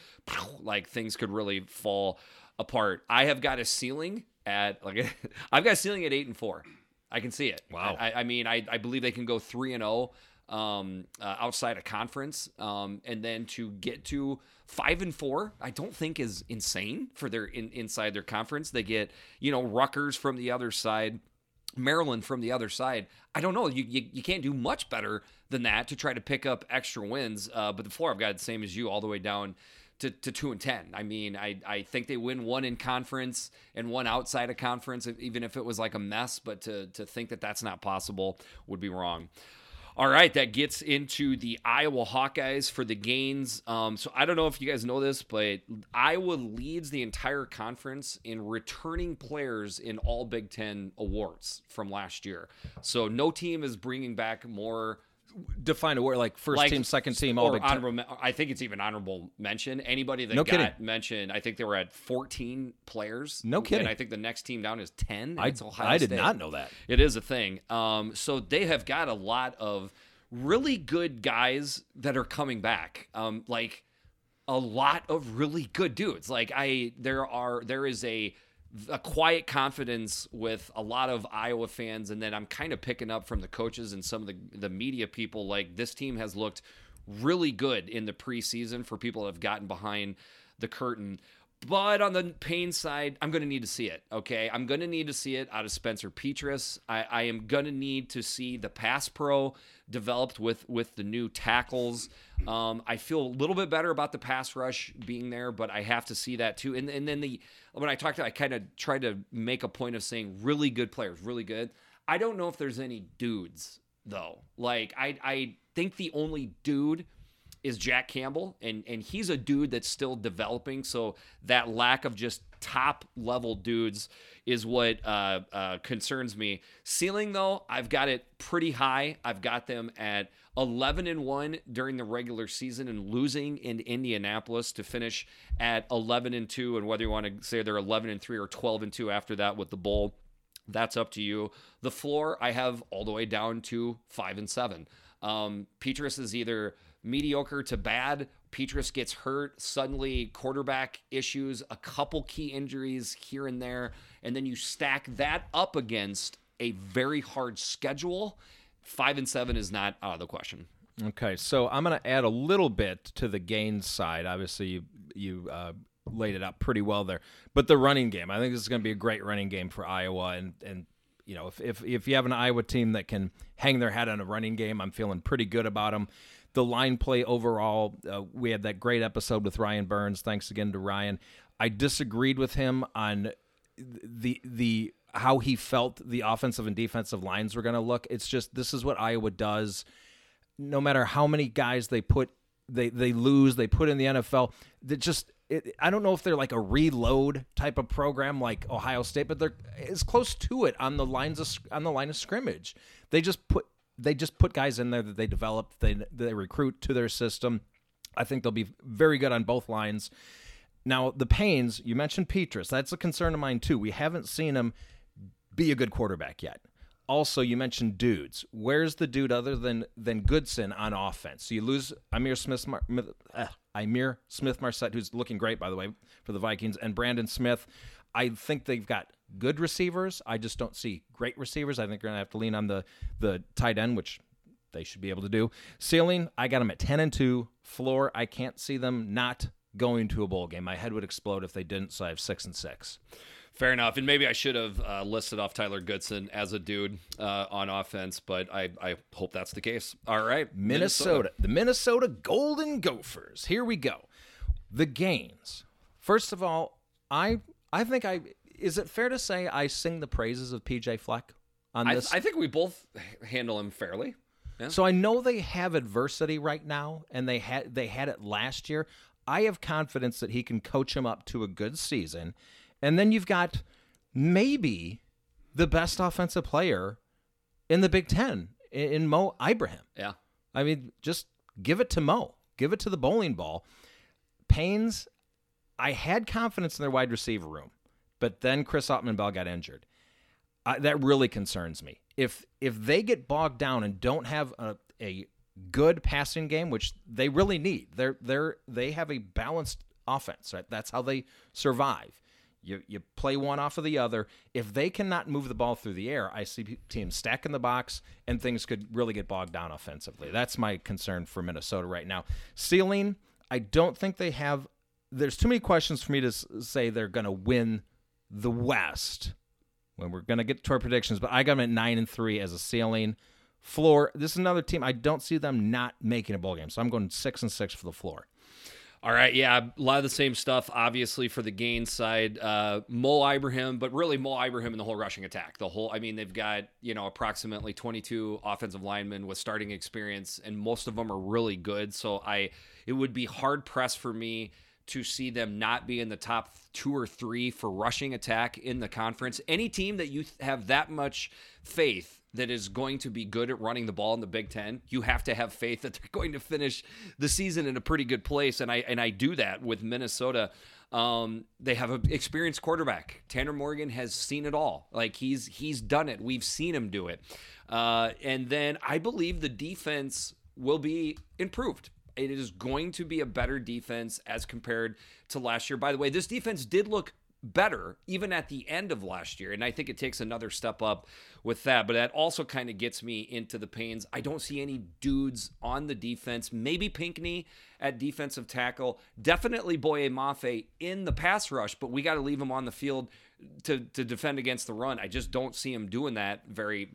like, things could really fall apart. I have got a ceiling at like I've got a ceiling at eight and four. I can see it. Wow. I, I mean, I, I believe they can go three and zero. um uh, outside a conference, um and then to get to five and four I don't think is insane for their in, inside their conference. They get, you know, Rutgers from the other side, Maryland from the other side. I don't know, you you, you can't do much better than that to try to pick up extra wins, uh but the floor I've got the same as you, all the way down to, to two and ten. I mean, I I think they win one in conference and one outside of conference, even if it was like a mess, but to to think that that's not possible would be wrong. All right, that gets into the Iowa Hawkeyes for the gains. Um, so I don't know if you guys know this, but Iowa leads the entire conference in returning players in all Big Ten awards from last year. So no team is bringing back more. Define award, like first like, team, second team, all Big Ten. I think it's even honorable mention. Anybody that no got kidding. mentioned, I think they were at fourteen players. No kidding. And I think the next team down is ten. I, it's Ohio I did State. Not know that. It is a thing. Um, so they have got a lot of really good guys that are coming back. Um, like a lot of really good dudes. Like I, there are, there is a. a quiet confidence with a lot of Iowa fans. And then I'm kind of picking up from the coaches and some of the, the media people, like, this team has looked really good in the preseason for people that have gotten behind the curtain. But on the pain side, I'm going to need to see it. Okay. I'm going to need to see it out of Spencer Petras. I, I am going to need to see the pass pro developed with, with the new tackles. Um, I feel a little bit better about the pass rush being there, but I have to see that too. And and then the, when I talked to, I kind of tried to make a point of saying really good players, really good. I don't know if there's any dudes though. Like I, I think the only dude is Jack Campbell, and and he's a dude that's still developing, so that lack of just top-level dudes is what uh, uh, concerns me. Ceiling, though, I've got it pretty high. I've got them at eleven and one during the regular season and losing in Indianapolis to finish at eleven and two, and whether you want to say they're eleven and three or twelve and two after that with the bowl, that's up to you. The floor I have all the way down to five and seven. Um, Petras is either mediocre to bad. Petras gets hurt, suddenly quarterback issues, a couple key injuries here and there, and then you stack that up against a very hard schedule. Five and seven is not out of the question. Okay, so I'm going to add a little bit to the gains side. Obviously, you you uh, laid it out pretty well there, but the running game, I think this is going to be a great running game for Iowa, and and. You know, if, if if you have an Iowa team that can hang their hat on a running game, I'm feeling pretty good about them. The line play overall, uh, we had that great episode with Ryan Burns. Thanks again to Ryan. I disagreed with him on the the how he felt the offensive and defensive lines were going to look. It's just, this is what Iowa does. No matter how many guys they put, they they lose, they put in the N F L. That just. It, I don't know if they're like a reload type of program like Ohio State, but they're as close to it on the lines of, on the line of scrimmage. They just put they just put guys in there that they develop, they they recruit to their system. I think they'll be very good on both lines. Now the pains, you mentioned Petras, that's a concern of mine too. We haven't seen him be a good quarterback yet. Also, you mentioned dudes. Where's the dude other than than Goodson on offense? So you lose Amir Smith, uh, Amir Smith Marset, who's looking great, by the way, for the Vikings, and Brandon Smith. I think they've got good receivers. I just don't see great receivers. I think they're going to have to lean on the the tight end, which they should be able to do. Ceiling, I got them at ten and two. Floor, I can't see them not going to a bowl game. My head would explode if they didn't, so I have six and six. Fair enough. And maybe I should have uh, listed off Tyler Goodson as a dude uh, on offense, but I, I hope that's the case. All right. Minnesota. Minnesota. The Minnesota Golden Gophers. Here we go. The gains. First of all, I I think I... Is it fair to say I sing the praises of P J Fleck on this? I, I think we both handle him fairly. Yeah. So I know they have adversity right now, and they had they had it last year. I have confidence that he can coach him up to a good season. And then you've got maybe the best offensive player in the Big Ten, in Mo Ibrahim. Yeah. I mean, just give it to Mo. Give it to the bowling ball. Payne's, I had confidence in their wide receiver room. But then Chris Ottman Bell got injured. I, that really concerns me. If if they get bogged down and don't have a, a good passing game, which they really need, they're they're they have a balanced offense. Right, that's how they survive. You you play one off of the other. If they cannot move the ball through the air, I see teams stacking the box, and things could really get bogged down offensively. That's my concern for Minnesota right now. Ceiling, I don't think they have. There's too many questions for me to say they're going to win the West, when we're going to get to our predictions, but I got them at nine and three as a ceiling. Floor, this is another team I don't see them not making a bowl game, so I'm going six and six for the floor. All right, yeah, a lot of the same stuff, obviously, for the gain side. Uh, Mo Ibrahim, but really Mo Ibrahim and the whole rushing attack. The whole, I mean, they've got, you know, approximately twenty-two offensive linemen with starting experience, and most of them are really good, so I it would be hard-pressed for me to see them not be in the top two or three for rushing attack in the conference. Any team that you th- have that much faith that is going to be good at running the ball in the Big Ten, you have to have faith that they're going to finish the season in a pretty good place. And I and I do that with Minnesota. Um, they have an experienced quarterback. Tanner Morgan has seen it all. Like he's he's done it. We've seen him do it. Uh, and then I believe the defense will be improved. It is going to be a better defense as compared to last year. By the way, this defense did look better even at the end of last year, and I think it takes another step up with that. But that also kind of gets me into the pains. I don't see any dudes on the defense. Maybe Pinkney at defensive tackle. Definitely Boye Mafe in the pass rush, but we got to leave him on the field to, to defend against the run. I just don't see him doing that very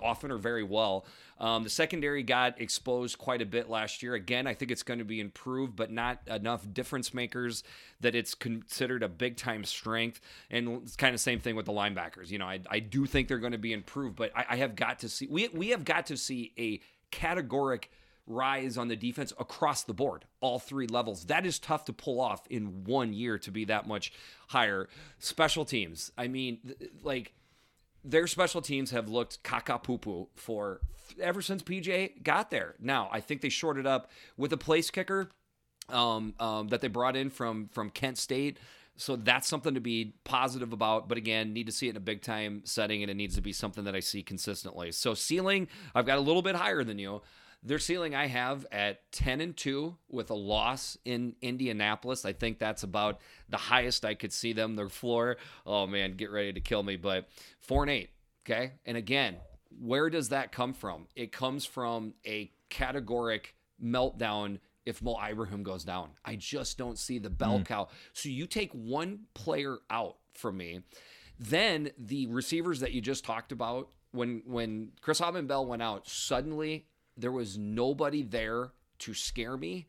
often or very well. Um, the secondary got exposed quite a bit last year. Again, I think it's going to be improved, but not enough difference makers that it's considered a big time strength. And it's kind of same thing with the linebackers. You know, I, I do think they're going to be improved, but I, I have got to see, we, we have got to see a categoric rise on the defense across the board, all three levels. That is tough to pull off in one year to be that much higher. Special teams. I mean, th- like, their special teams have looked caca poo poo for ever since P J got there. Now, I think they shorted up with a place kicker um, um, that they brought in from from Kent State. So that's something to be positive about. But again, need to see it in a big time setting, and it needs to be something that I see consistently. So ceiling, I've got a little bit higher than you. Their ceiling I have at ten and two with a loss in Indianapolis. I think that's about the highest I could see them. Their floor, oh man, get ready to kill me, but four and eight, okay? And again, where does that come from? It comes from a categoric meltdown if Mo Ibrahim goes down. I just don't see the bell mm. cow. So you take one player out from me, then the receivers that you just talked about, when, when Chris Ottman Bell went out, suddenly there was nobody there to scare me.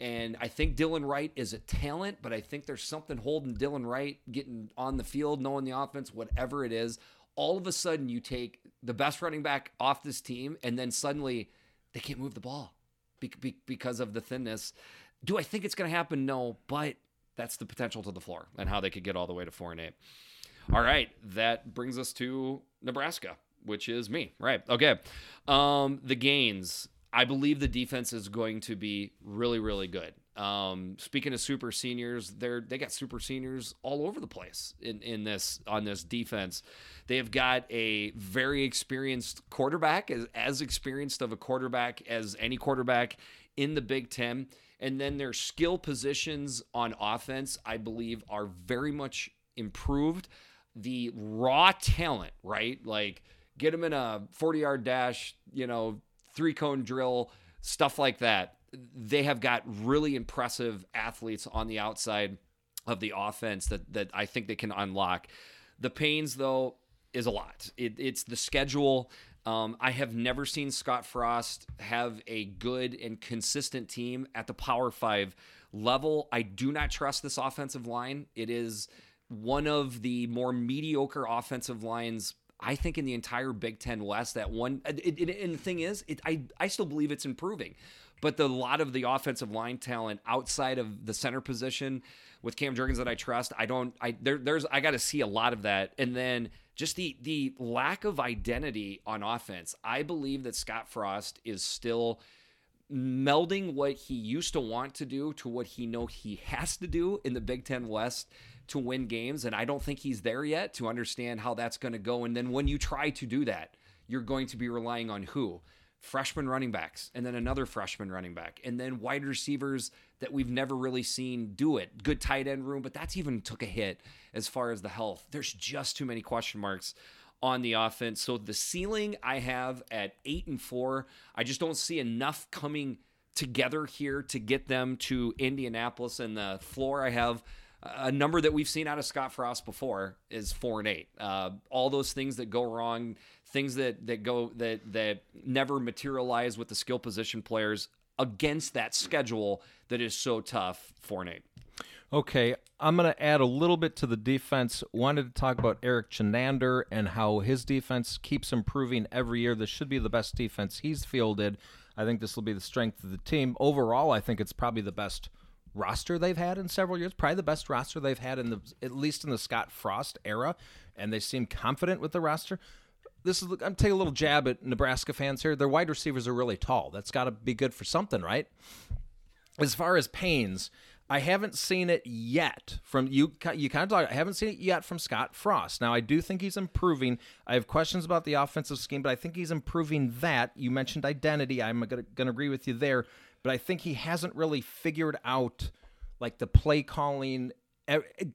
And I think Dylan Wright is a talent, but I think there's something holding Dylan Wright getting on the field, knowing the offense, whatever it is. All of a sudden, you take the best running back off this team, and then suddenly they can't move the ball because of the thinness. Do I think it's going to happen? No, but that's the potential to the floor and how they could get all the way to four and eight. All right, that brings us to Nebraska, which is me, right? Okay. Um, the gains. I believe the defense is going to be really, really good. Um, speaking of super seniors, they're they got super seniors all over the place in, in this on this defense. They have got a very experienced quarterback, as, as experienced of a quarterback as any quarterback in the Big Ten. And then their skill positions on offense, I believe, are very much improved. The raw talent, right? Like, get them in a forty-yard dash, you know, three-cone drill, stuff like that. They have got really impressive athletes on the outside of the offense that that I think they can unlock. The pains, though, is a lot. It, it's the schedule. Um, I have never seen Scott Frost have a good and consistent team at the Power Five level. I do not trust this offensive line. It is one of the more mediocre offensive lines, I think, in the entire Big Ten West. That one, it, it, and the thing is, it, I, I still believe it's improving. But the, a lot of the offensive line talent outside of the center position with Cam Jurgens that I trust, I don't. I there, there's I got to see a lot of that, and then just the the lack of identity on offense. I believe that Scott Frost is still melding what he used to want to do to what he know he has to do in the Big Ten West to win games, and I don't think he's there yet to understand how that's going to go. And then when you try to do that, you're going to be relying on who? Freshman running backs, and then another freshman running back, and then wide receivers that we've never really seen do it. Good tight end room, but that's even took a hit as far as the health. There's just too many question marks on the offense. So the ceiling I have at eight and four, I just don't see enough coming together here to get them to Indianapolis. And the floor, I have a number that we've seen out of Scott Frost before is four and eight. Uh, all those things that go wrong, things that that go that that never materialize with the skill position players against that schedule that is so tough. Four and eight. Okay, I'm going to add a little bit to the defense. Wanted to talk about Eric Chenander and how his defense keeps improving every year. This should be the best defense he's fielded. I think this will be the strength of the team overall. I think it's probably the best roster they've had in several years, probably the best roster they've had in the, at least in the Scott Frost era, and they seem confident with the roster. This is, I'm taking a little jab at Nebraska fans here. Their wide receivers are really tall. That's got to be good for something, right? As far as pains, I haven't seen it yet from you. You kind of talk. I haven't seen it yet from Scott Frost. Now I do think he's improving. I have questions about the offensive scheme, but I think he's improving that. You mentioned identity. I'm going to agree with you there. But I think he hasn't really figured out like the play calling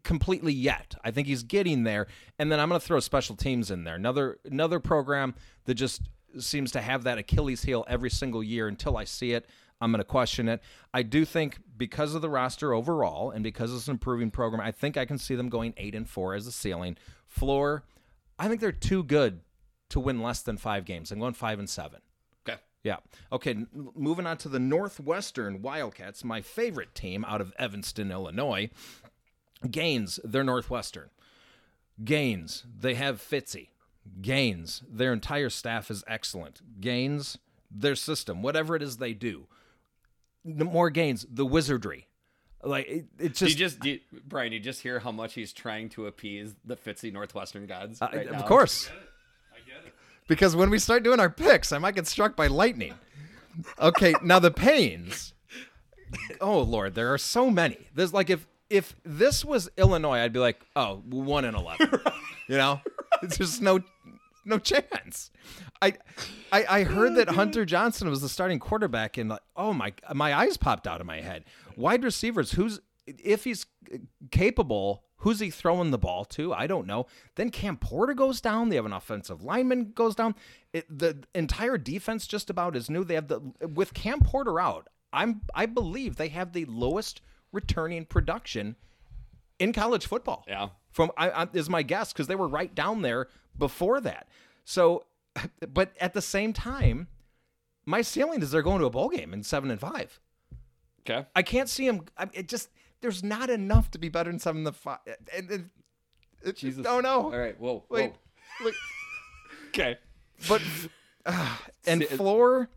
completely yet. I think he's getting there. And then I'm going to throw special teams in there. Another another program that just seems to have that Achilles heel every single year. Until I see it, I'm going to question it. I do think because of the roster overall and because it's an improving program, I think I can see them going eight and four as a ceiling. Floor, I think they're too good to win less than five games. I'm going five and seven. Yeah. Okay, moving on to the Northwestern Wildcats, my favorite team out of Evanston, Illinois. Gaines, they're Northwestern. Gaines, they have Fitzy. Gaines, their entire staff is excellent. Gaines, their system, whatever it is they do. More Gaines, the wizardry. Like it, it's just, do you just do you, Brian, you just hear how much he's trying to appease the Fitzy Northwestern gods. Right uh, of now. course. Because when we start doing our picks, I might get struck by lightning. Okay, now the pains. Oh, Lord, there are so many. There's like if if this was Illinois, I'd be like, oh, one in eleven. Right. You know, it's just no no chance. I I, I heard that Hunter Johnson was the starting quarterback, and like, oh my, my eyes popped out of my head. Wide receivers, who's if he's capable. Who's he throwing the ball to? I don't know. Then Cam Porter goes down. They have an offensive lineman goes down. It, the entire defense just about is new. They have the with Cam Porter out. I'm I believe they have the lowest returning production in college football. Yeah, from I, I, is my guess because they were right down there before that. So, but at the same time, my ceiling is they're going to a bowl game in seven and five. Okay, I can't see them. I, it just. There's not enough to be better than some of the five. It, it, it, Jesus. Oh, no. All right. Whoa. Wait. Whoa. Look. Okay. But, uh, and it, floor,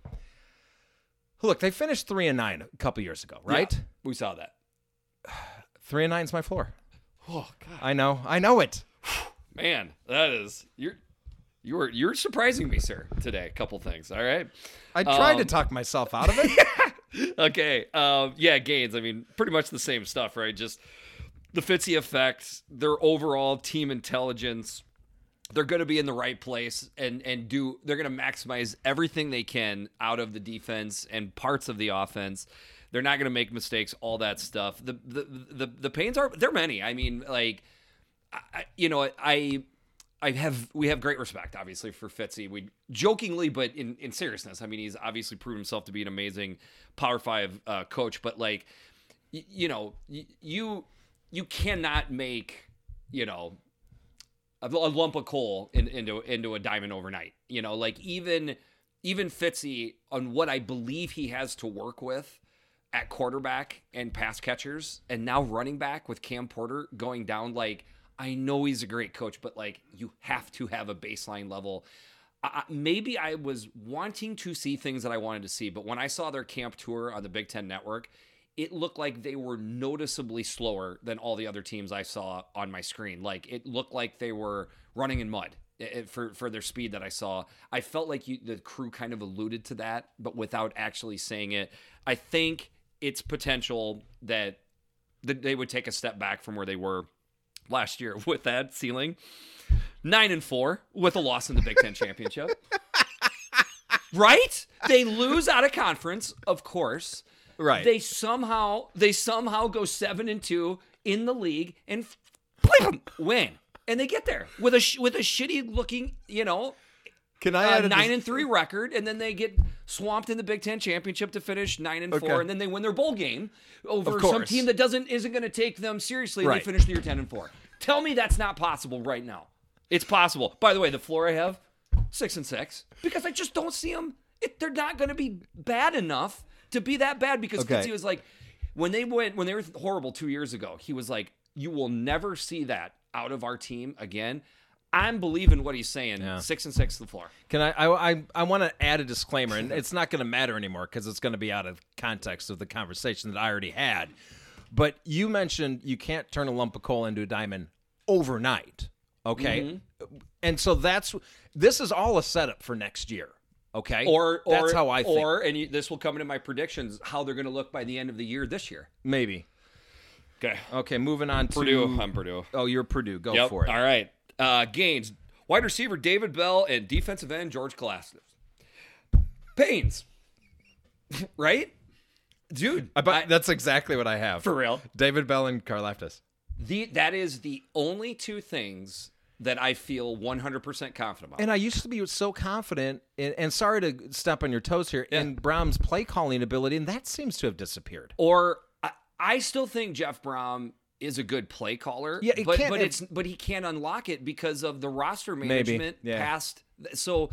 look, they finished three and nine a couple years ago, right? Yeah, we saw that. Three and nine is my floor. Oh, God. I know. I know it. Man, that is, you're, you're, you're surprising me, sir, today. A couple things. All right. I tried um, to talk myself out of it. Okay, um, yeah, Gaines, I mean, pretty much the same stuff, right? Just the Fitzy effect, their overall team intelligence. They're going to be in the right place and and do. They're going to maximize everything they can out of the defense and parts of the offense. They're not going to make mistakes, all that stuff. The the the, the pains are there are many. I mean, like, I, you know, I I have we have great respect, obviously, for Fitzy. We jokingly, but in, in seriousness, I mean, he's obviously proven himself to be an amazing Power Five uh, coach. But like, y- you know, y- you you cannot make you know a lump of coal in, into into a diamond overnight. You know, like even even Fitzy, on what I believe he has to work with at quarterback and pass catchers, and now running back with Cam Porter going down, like, I know he's a great coach, but, like, you have to have a baseline level. I, maybe I was wanting to see things that I wanted to see, but when I saw their camp tour on the Big Ten Network, it looked like they were noticeably slower than all the other teams I saw on my screen. Like, it looked like they were running in mud it, for, for their speed that I saw. I felt like you, the crew kind of alluded to that, but without actually saying it. I think it's potential that they would take a step back from where they were last year with that ceiling. Nine and four with a loss in the Big Ten Championship. Right? They lose out of conference, of course. Right. They somehow they somehow go seven and two in the league and flip, win, and they get there with a sh- with a shitty looking, you know, can I uh, add a nine dis- and three record, and then they get swamped in the Big Ten Championship to finish nine and okay. four, and then they win their bowl game over some team that doesn't isn't going to take them seriously. Right. And they finish the year ten and four. Tell me that's not possible right now. It's possible. By the way, the floor I have six and six because I just don't see them. It, they're not going to be bad enough to be that bad, because okay. Fitzy was like, when they went, when they were horrible two years ago, he was like, you will never see that out of our team again. I'm believing what he's saying. Yeah. Six and six to the floor. Can I? I I, I want to add a disclaimer, and it's not going to matter anymore because it's going to be out of context of the conversation that I already had. But you mentioned you can't turn a lump of coal into a diamond overnight. Okay, mm-hmm. And so that's this is all a setup for next year. Okay, or, or that's how I think. Or, and you, this will come into my predictions, how they're going to look by the end of the year this year. Maybe. Okay. Okay, moving on Purdue. to... Purdue. I'm Purdue. Oh, you're Purdue. Go yep. for it. All right. Uh, gains. Wide receiver David Bell and defensive end George Kalastnis. Pains. Right? Dude. I, I, that's exactly what I have. For real. David Bell and Karlaftis. The That is the only two things that I feel one hundred percent confident about. And I used to be so confident, and, and sorry to step on your toes here, yeah. in Brown's play calling ability, and that seems to have disappeared. Or I, I still think Jeff Brown is a good play caller, yeah, it but, can't, but, it's, but he can't unlock it because of the roster management yeah. past. So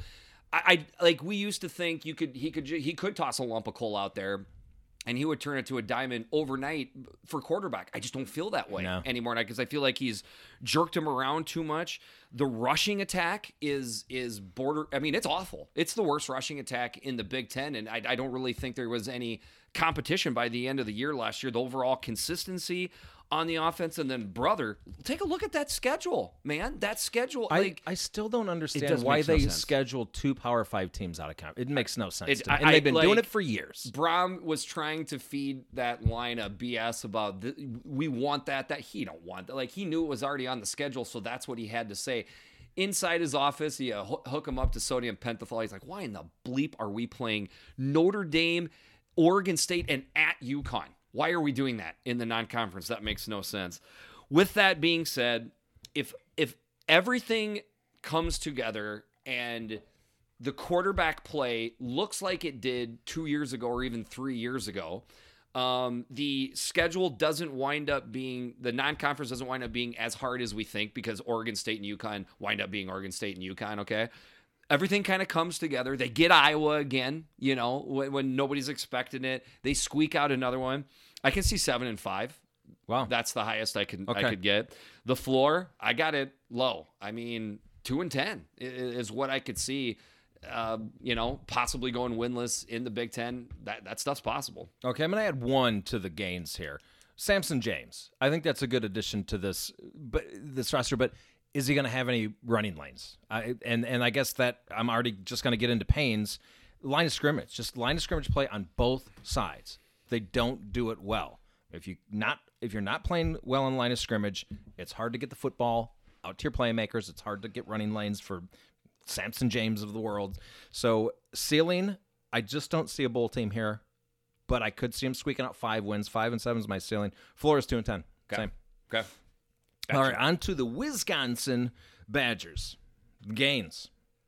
I, I like we used to think you could he could he could toss a lump of coal out there, and he would turn it to a diamond overnight for quarterback. I just don't feel that way no. anymore because I feel like he's jerked him around too much. The rushing attack is is border. I mean, it's awful. It's the worst rushing attack in the Big Ten, and I, I don't really think there was any competition by the end of the year last year. The overall consistency on the offense, and then brother, take a look at that schedule, man. That schedule, I, like I still don't understand why they no schedule two Power Five teams out of conference. It makes no sense. It, to me. I, and they've been like, doing it for years. Brahm was trying to feed that line of B S about the, we want that that he don't want that. Like he knew it was already on the schedule, so that's what he had to say. Inside his office, you uh, hook him up to sodium pentothal. He's like, why in the bleep are we playing Notre Dame, Oregon State, and at UConn? Why are we doing that in the non-conference? That makes no sense. With that being said, if if everything comes together and the quarterback play looks like it did two years ago or even three years ago, um, the schedule doesn't wind up being, the non-conference doesn't wind up being as hard as we think because Oregon State and UConn wind up being Oregon State and UConn, okay? Everything kind of comes together. They get Iowa again, you know, when, when nobody's expecting it. They squeak out another one. I can see seven and five. Wow. That's the highest I can okay. I could get. The floor, I got it low. I mean, two and ten is what I could see, uh, you know, possibly going winless in the Big Ten. That, that stuff's possible. Okay, I'm going to add one to the gains here. Samson James. I think that's a good addition to this, but, this roster, but is he going to have any running lanes? I, and and I guess that I'm already just going to get into pains. Line of scrimmage, just line of scrimmage play on both sides. They don't do it well. If you not if you're not playing well in line of scrimmage, it's hard to get the football out to your playmakers. It's hard to get running lanes for Samson James of the world. So ceiling, I just don't see a bowl team here, but I could see him squeaking out five wins. Five and seven is my ceiling. Floor is two and ten. Okay. Same. Okay. Gotcha. All right, on to the Wisconsin Badgers. Gains.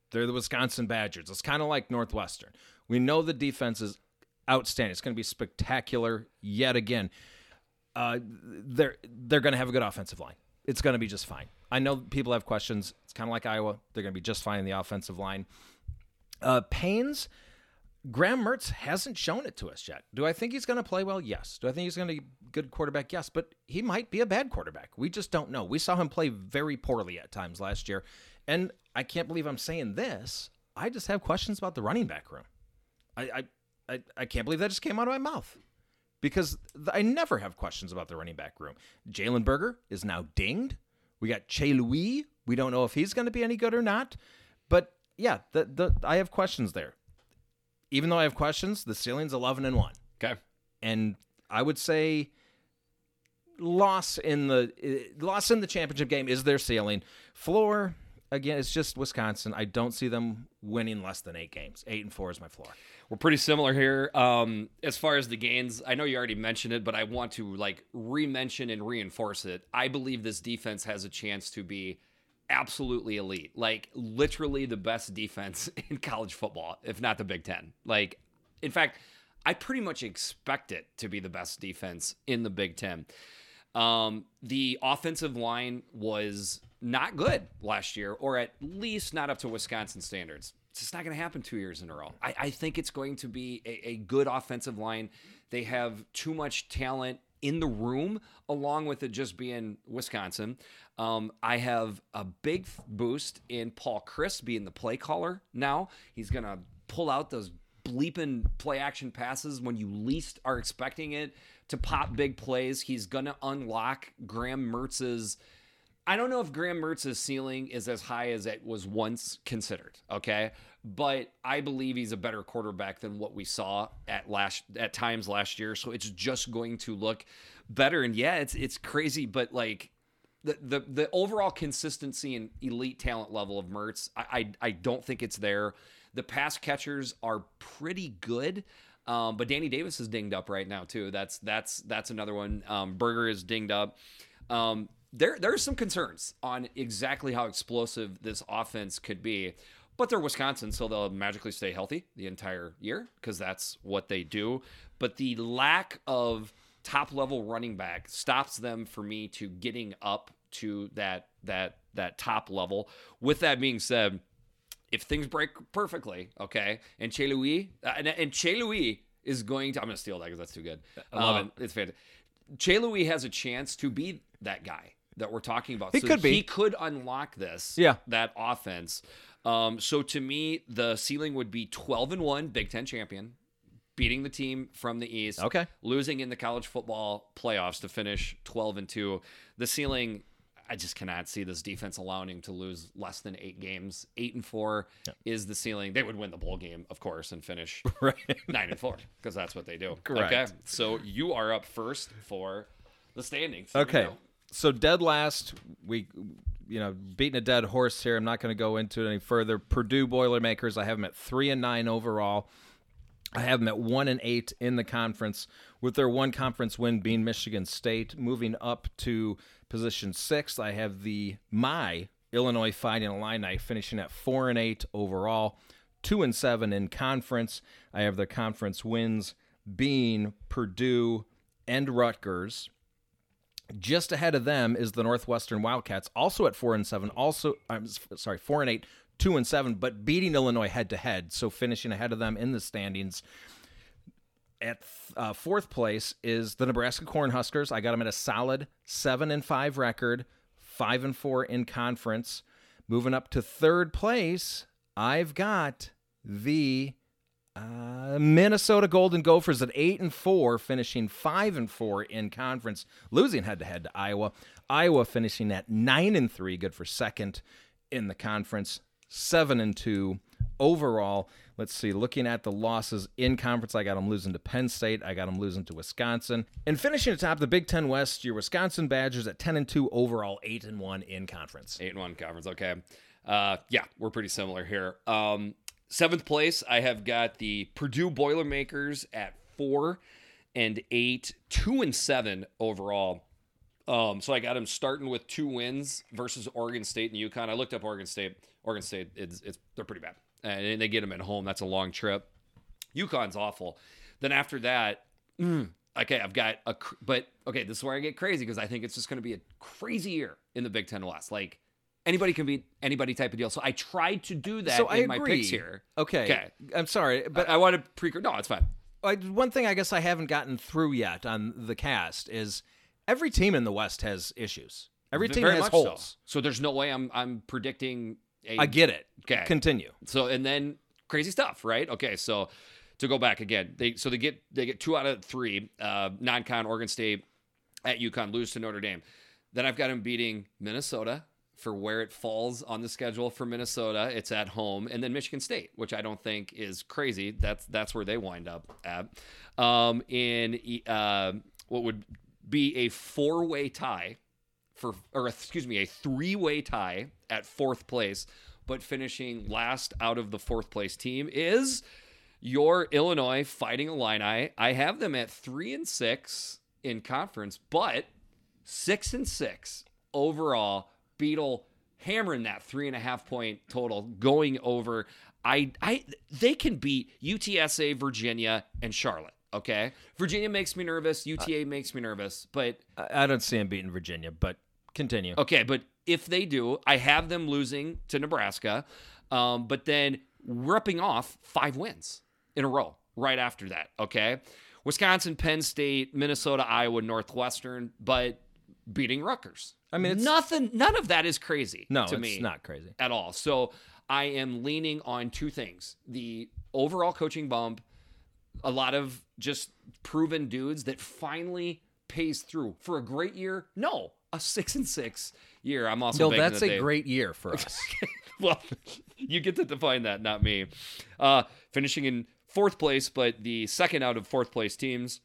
They're the Wisconsin Badgers. It's kind of like Northwestern. We know the defense is outstanding. It's going to be spectacular yet again. Uh, they're they're going to have a good offensive line. it's going to be just fine. I know people have questions. It's kind of like Iowa. They're going to be just fine in the offensive line. Uh, Payne's, Graham Mertz hasn't shown it to us yet. Do I think he's going to play well? Yes. Do I think he's going to be a good quarterback? Yes. But he might be a bad quarterback. We just don't know. We saw him play very poorly at times last year. And I can't believe I'm saying this. I just have questions about the running back room. I I, I, I can't believe that just came out of my mouth. Because I never have questions about the running back room. Jalen Berger is now dinged. We got Che Louis. We don't know if he's going to be any good or not. But, yeah, the the I have questions there. Even though I have questions, the ceiling's eleven and one. Okay. And I would say loss in the loss in the championship game is their ceiling. Floor, again, it's just Wisconsin. I don't see them winning less than eight games. Eight and four is my floor. We're pretty similar here. Um, as far as the gains, I know you already mentioned it, but I want to like re-mention and reinforce it. I believe this defense has a chance to be absolutely elite, like literally the best defense in college football, if not the Big Ten. Like, in fact, I pretty much expect it to be the best defense in the Big Ten. Um, the offensive line was not good last year, or at least not up to Wisconsin standards. It's just not going to happen two years in a row. I, I think it's going to be a, a good offensive line. They have too much talent in the room, along with it just being Wisconsin. Um, I have a big boost in Paul Chris being the play caller now. He's going to pull out those bleeping play action passes when you least are expecting it to pop big plays. He's going to unlock Graham Mertz's. I don't know if Graham Mertz's ceiling is as high as it was once considered, okay? But I believe he's a better quarterback than what we saw at last at times last year, so it's just going to look better. And yeah, it's it's crazy, but like the the, the overall consistency and elite talent level of Mertz, I, I I don't think it's there. The pass catchers are pretty good. Um, but Danny Davis is dinged up right now too. That's that's that's another one. Um, Berger is dinged up. Um There, there are some concerns on exactly how explosive this offense could be, but they're Wisconsin, so they'll magically stay healthy the entire year because that's what they do. But the lack of top-level running back stops them, for me, to getting up to that that that top level. With that being said, if things break perfectly, okay, and Che Louis, and, and Che Louis is going to, I'm going to steal that because that's too good. I love um, it. It's fantastic. Che Louis has a chance to be that guy that we're talking about. He so could be. He could unlock this, yeah. that offense. Um, so to me, the ceiling would be twelve and one Big Ten champion, beating the team from the East, okay. losing in the college football playoffs to finish twelve and two. The ceiling, I just cannot see this defense allowing him to lose less than eight games. Eight and four yeah. is the ceiling. They would win the bowl game, of course, and finish right. nine and four because that's what they do. Correct. Okay. So you are up first for the standings. Okay. You know, so dead last, we, you know, beating a dead horse here. I'm not going to go into it any further. Purdue Boilermakers, I have them at three and nine overall. I have them at one and eight in the conference, with their one conference win being Michigan State. Moving up to position six, I have the my Illinois Fighting Illini finishing at four and eight overall, two and seven in conference. I have their conference wins being Purdue and Rutgers. Just ahead of them is the Northwestern Wildcats, also at four and seven. Also, I'm sorry, four and eight, two and seven, but beating Illinois head to head, so finishing ahead of them in the standings. At uh, fourth place is the Nebraska Cornhuskers. I got them at a solid seven and five record, five and four in conference. Moving up to third place, I've got the Uh, Minnesota Golden Gophers at eight and four, finishing five and four in conference, losing head to head to Iowa. Iowa finishing at nine and three, good for second in the conference, seven and two overall. Let's see, looking at the losses in conference, I got them losing to Penn State. I got them losing to Wisconsin. And finishing atop the Big Ten West, your Wisconsin Badgers at ten and two overall, eight and one in conference. Eight and one conference, okay. Uh, yeah, we're pretty similar here. Um, Seventh place, I have got the Purdue Boilermakers at four and eight, two and seven overall. Um, so I got them starting with two wins versus Oregon State and UConn. I looked up Oregon State. Oregon State, it's, it's they're pretty bad, and they get them at home. That's a long trip. UConn's awful. Then after that, mm, okay, I've got a, but okay, this is where I get crazy because I think it's just going to be a crazy year in the Big Ten West. Like anybody can beat anybody type of deal. So I tried to do that so in I my agree. picks here. Okay. okay. I'm sorry, but I, I want to pre No, it's fine. I, one thing I guess I haven't gotten through yet on the cast is every team in the West has issues. Every team Very has holes. So. so there's no way I'm, I'm predicting. A, I get it. Okay. Continue. So, and then crazy stuff, right? Okay. So, to go back again, they so they get they get two out of three. Uh, non-con Oregon State at UConn, lose to Notre Dame. Then I've got them beating Minnesota for where it falls on the schedule for Minnesota. It's at home, and then Michigan State, which I don't think is crazy. That's that's where they wind up at. Um, in uh, what would be a four-way tie for, or excuse me, a three-way tie at fourth place, but finishing last out of the fourth place team is your Illinois Fighting Illini. I have them at three and six in conference, but six and six overall. Beetle hammering that three and a half point total, going over. I, I, they can beat U T S A, Virginia, and Charlotte. Okay, Virginia makes me nervous. U T A uh, makes me nervous, but I, I don't see them beating Virginia. But continue. Okay, but if they do, I have them losing to Nebraska, um, but then ripping off five wins in a row right after that. Okay. Wisconsin, Penn State, Minnesota, Iowa, Northwestern, but beating Rutgers. I mean, it's nothing. None of that is crazy. No, to me, it's not crazy at all. So I am leaning on two things: the overall coaching bump, a lot of just proven dudes that finally pays through for a great year. No, a six and six year. I'm also no. That's a day. great year for us. Well, you get to define that, not me. Uh, finishing in fourth place, but the second out of fourth place teams,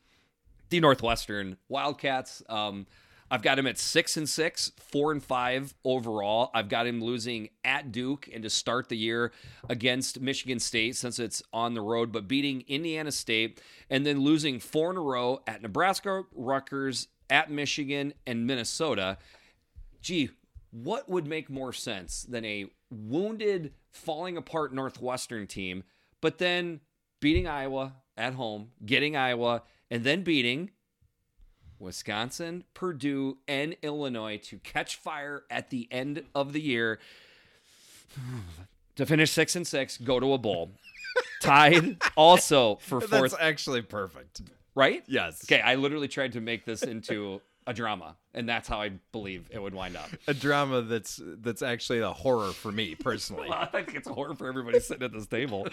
the Northwestern Wildcats. Um, I've got him at six and six, four and five overall. I've got him losing at Duke and to start the year against Michigan State since it's on the road, but beating Indiana State and then losing four in a row at Nebraska, Rutgers, at Michigan, and Minnesota. Gee, what would make more sense than a wounded, falling apart Northwestern team, but then beating Iowa at home, getting Iowa, and then beating Wisconsin, Purdue, and Illinois to catch fire at the end of the year to finish six and six, go to a bowl, tied also for fourth. That's actually perfect, right? Yes. Okay, I literally tried to make this into a drama, and that's how I believe it would wind up. A drama that's that's actually a horror for me personally. Well, I think it's a horror for everybody sitting at this table.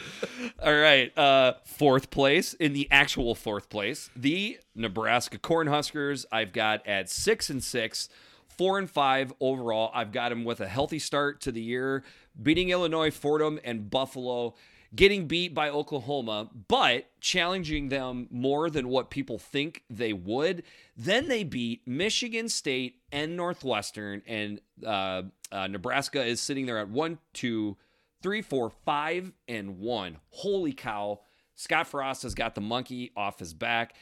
All right, uh, fourth place in the actual fourth place, the Nebraska Cornhuskers. I've got at six and six, four and five overall. I've got them with a healthy start to the year, beating Illinois, Fordham, and Buffalo. Getting beat by Oklahoma, but challenging them more than what people think they would. Then they beat Michigan State and Northwestern, and uh, uh, Nebraska is sitting there at one, two, three, four, five, and one. Holy cow. Scott Frost has got the monkey off his back.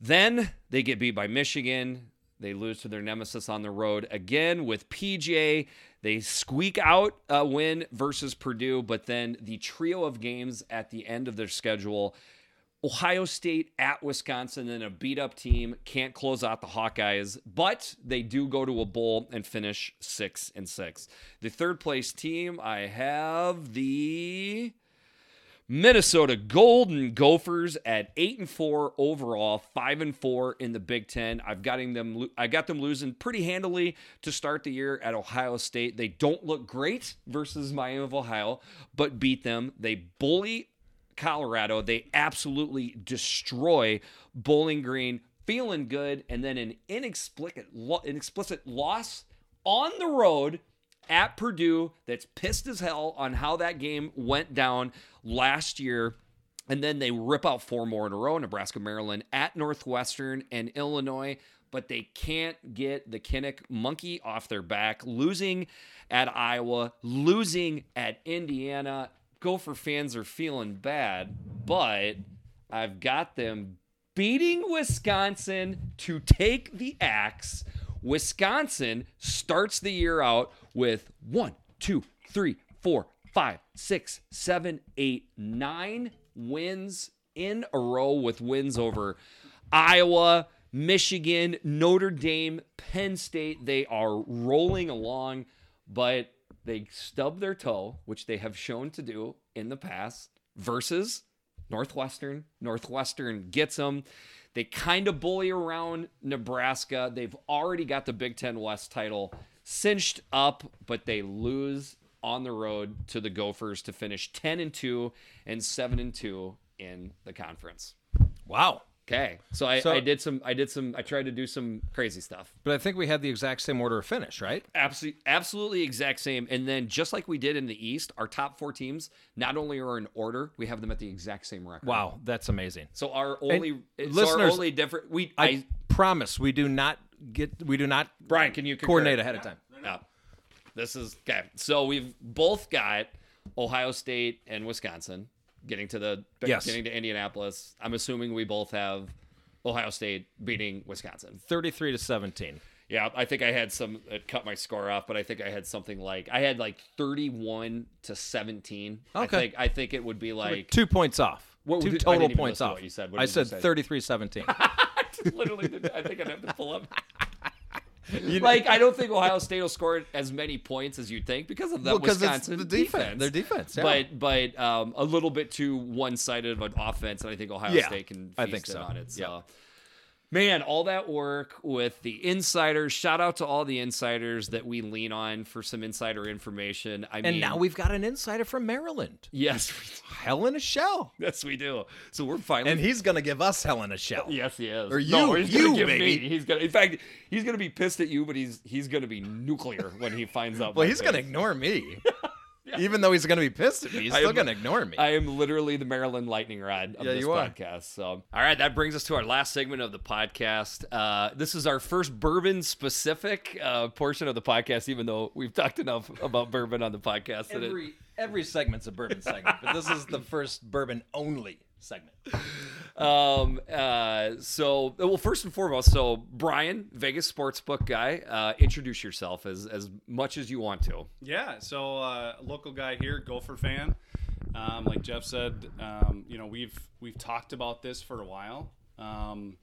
Then they get beat by Michigan. They lose to their nemesis on the road again with P J. They squeak out a win versus Purdue, but then the trio of games at the end of their schedule, Ohio State at Wisconsin, then a beat-up team, can't close out the Hawkeyes, but they do go to a bowl and finish six and six. The third-place team, I have the Minnesota Golden Gophers at eight and four overall, five and four in the Big Ten. I've got them. I got them losing pretty handily to start the year at Ohio State. They don't look great versus Miami of Ohio, but beat them. They bully Colorado. They absolutely destroy Bowling Green. Feeling good, and then an inexplicable, inexplicit loss on the road at Purdue, that's pissed as hell on how that game went down last year. And then they rip out four more in a row, Nebraska, Maryland, at Northwestern, and Illinois. But they can't get the Kinnick monkey off their back, losing at Iowa, losing at Indiana. Gopher fans are feeling bad, but I've got them beating Wisconsin to take the axe. Wisconsin starts the year out with one, two, three, four, five, six, seven, eight, nine wins in a row with wins over Iowa, Michigan, Notre Dame, Penn State, they are rolling along, but they stub their toe, which they have shown to do in the past, versus Northwestern. Northwestern gets them. They kind of bully around Nebraska. They've already got the Big Ten West title cinched up, but they lose on the road to the Gophers to finish ten and two and seven and two in the conference. Wow. Okay, so I, so I did some. I did some. I tried to do some crazy stuff. But I think we had the exact same order of finish, right? Absolutely, absolutely, exact same. And then just like we did in the East, our top four teams not only are in order, we have them at the exact same record. Wow, that's amazing. So our only so listeners, our only different. We I, I promise we do not get. We do not. Brian, can you concur? Coordinate ahead of time? No, no. no, this is okay. So we've both got Ohio State and Wisconsin. Getting to the yes. getting to Indianapolis, I'm assuming we both have Ohio State beating Wisconsin, thirty-three to seventeen. Yeah, I think I had some. It cut my score off, but I think I had something like I had like thirty-one to seventeen. Okay, I think, I think it would be like two points off. What, two total points off. To what you said. What I said thirty-three seventeen. I just literally did. I think I'd have to pull up. You know, like, I don't think Ohio State will score as many points as you'd think because of that well, Wisconsin it's the defense. defense. Their defense, yeah. But, but um, a little bit too one-sided of an offense, and I think Ohio yeah, State can feast I think so. on it. So, yeah. Man, all that work with the insiders. Shout out to all the insiders that we lean on for some insider information. I and mean, now we've got an insider from Maryland. Yes. Hell in a shell. Yes, we do. So we're finally. And he's going to give us hell in a shell. Yes, he is. Or you, no, he's you, gonna give baby. Me. He's gonna, in fact, he's going to be pissed at you, but he's he's going to be nuclear when he finds out. Well, he's going to ignore me. Yeah. Even though he's going to be pissed at me, he's still going to ignore me. I am literally the Maryland lightning rod of yeah, this you are. podcast. So, all right, that brings us to our last segment of the podcast. Uh, this is our first bourbon-specific uh, portion of the podcast, even though we've talked enough about bourbon on the podcast. Every, that it... every segment's a bourbon segment, but this is the first bourbon-only segment. Um, uh, so, well, first and foremost, so Brian, Vegas Sportsbook Guy, uh, introduce yourself as, as much as you want to. Yeah. So, uh, local guy here, Gopher fan. Um, like Jeff said, um, you know, we've, we've talked about this for a while. Um,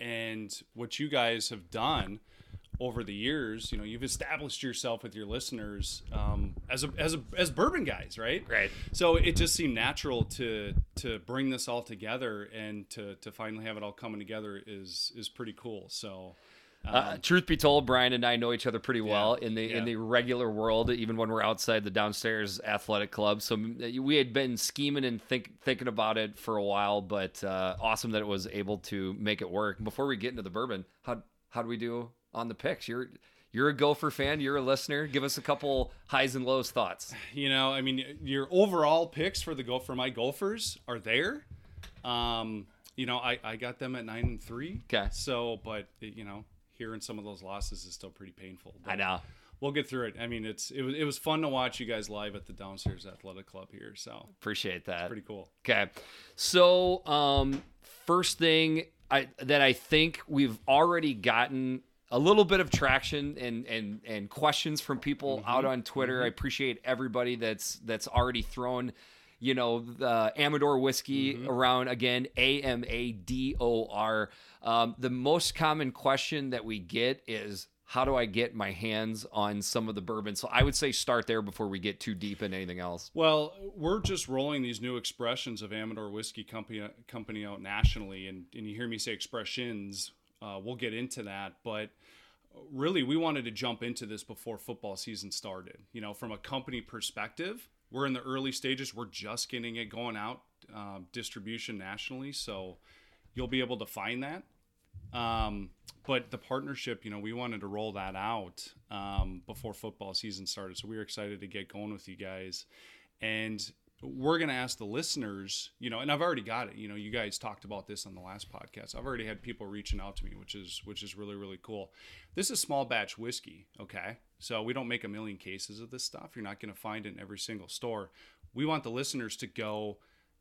and what you guys have done over the years, you know, you've established yourself with your listeners, um, as a, as a, as bourbon guys, right? Right. So it just seemed natural to, to bring this all together and to, to finally have it all coming together is, is pretty cool. So, um, uh, truth be told, Brian and I know each other pretty well yeah, in the, yeah. in the regular world, even when we're outside the Downstairs Athletic Club. So we had been scheming and think, thinking about it for a while, but, uh, awesome that it was able to make it work. Before we get into the bourbon, how, how do we do on the picks? You're you're a Gopher fan. You're a listener. Give us a couple highs and lows thoughts. You know, I mean, your overall picks for the Gopher, my Gophers are there. Um, you know, I, I got them at nine and three. Okay. So, but you know, hearing some of those losses is still pretty painful. But I know. We'll get through it. I mean, it's it was it was fun to watch you guys live at the Downstairs Athletic Club here. So appreciate that. It's pretty cool. Okay. So, um, first thing I that I think we've already gotten a little bit of traction and and and questions from people mm-hmm. out on Twitter. Mm-hmm. I appreciate everybody that's that's already thrown, you know, the Amador whiskey mm-hmm. around again. A M A D O R. Um, the most common question that we get is, how do I get my hands on some of the bourbon? So I would say start there before we get too deep in anything else. Well, we're just rolling these new expressions of Amador Whiskey Company company out nationally, and and you hear me say expressions. Uh, we'll get into that, but really we wanted to jump into this before football season started. You know, from a company perspective, we're in the early stages. We're just getting it going out, uh, distribution nationally. So you'll be able to find that. Um, but the partnership, you know, we wanted to roll that out um, before football season started. So we were excited to get going with you guys. And we're going to ask the listeners, you know, and I've already got it. You know, you guys talked about this on the last podcast. I've already had people reaching out to me, which is which is really, really cool. This is small batch whiskey, okay? So we don't make a million cases of this stuff. You're not going to find it in every single store. We want the listeners to go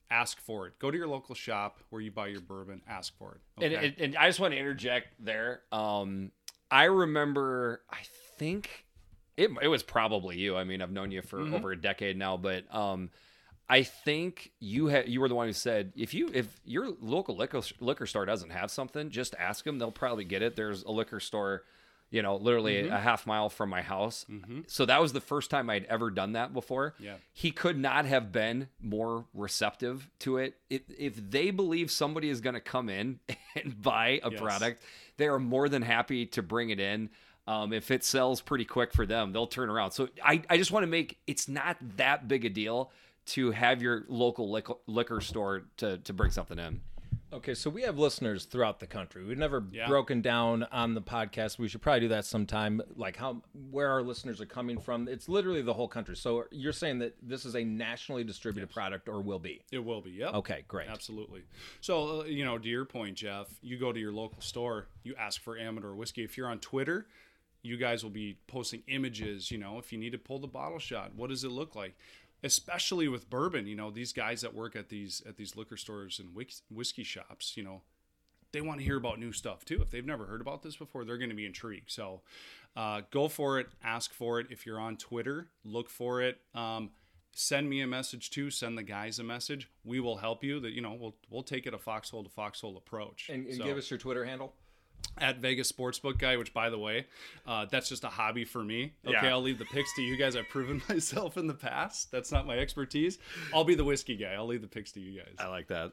ask for it. Go to your local shop where you buy your bourbon. Ask for it. Okay? And, and, and I just want to interject there. Um, I remember, I think it, it was probably you. I mean, I've known you for mm-hmm. over a decade now, but um, I think you ha- you were the one who said, if you if your local liquor liquor store doesn't have something, just ask them. They'll probably get it. There's a liquor store, you know, literally mm-hmm. a half mile from my house. Mm-hmm. So that was the first time I'd ever done that before. Yeah. He could not have been more receptive to it. If, if they believe somebody is going to come in and buy a yes. product, they are more than happy to bring it in. Um, if it sells pretty quick for them, they'll turn around. So I, I just want to make, it's not that big a deal to have your local liquor, liquor store to, to bring something in. Okay, so we have listeners throughout the country. We've never yeah. broken down on the podcast. We should probably do that sometime, like how where our listeners are coming from. It's literally the whole country. So you're saying that this is a nationally distributed yes. product, or will be? It will be, yep. Okay, great. Absolutely. So, uh, you know, to your point, Jeff, you go to your local store, you ask for Amador whiskey. If you're on Twitter, you guys will be posting images, you know, if you need to pull the bottle shot, what does it look like? Especially with bourbon, you know, these guys that work at these at these liquor stores and whiskey shops, you know, they want to hear about new stuff too. If they've never heard about this before, they're going to be intrigued. So uh, go for it. Ask for it. If you're on Twitter, look for it. Um, send me a message too. Send the guys a message. We will help you. That, you know, we'll we'll take it a foxhole to foxhole approach. And, and so, give us your Twitter handle. At Vegas Sportsbook Guy, which, by the way, uh, that's just a hobby for me. Okay, yeah. I'll leave the picks to you guys. I've proven myself in the past. That's not my expertise. I'll be the whiskey guy. I'll leave the picks to you guys. I like that.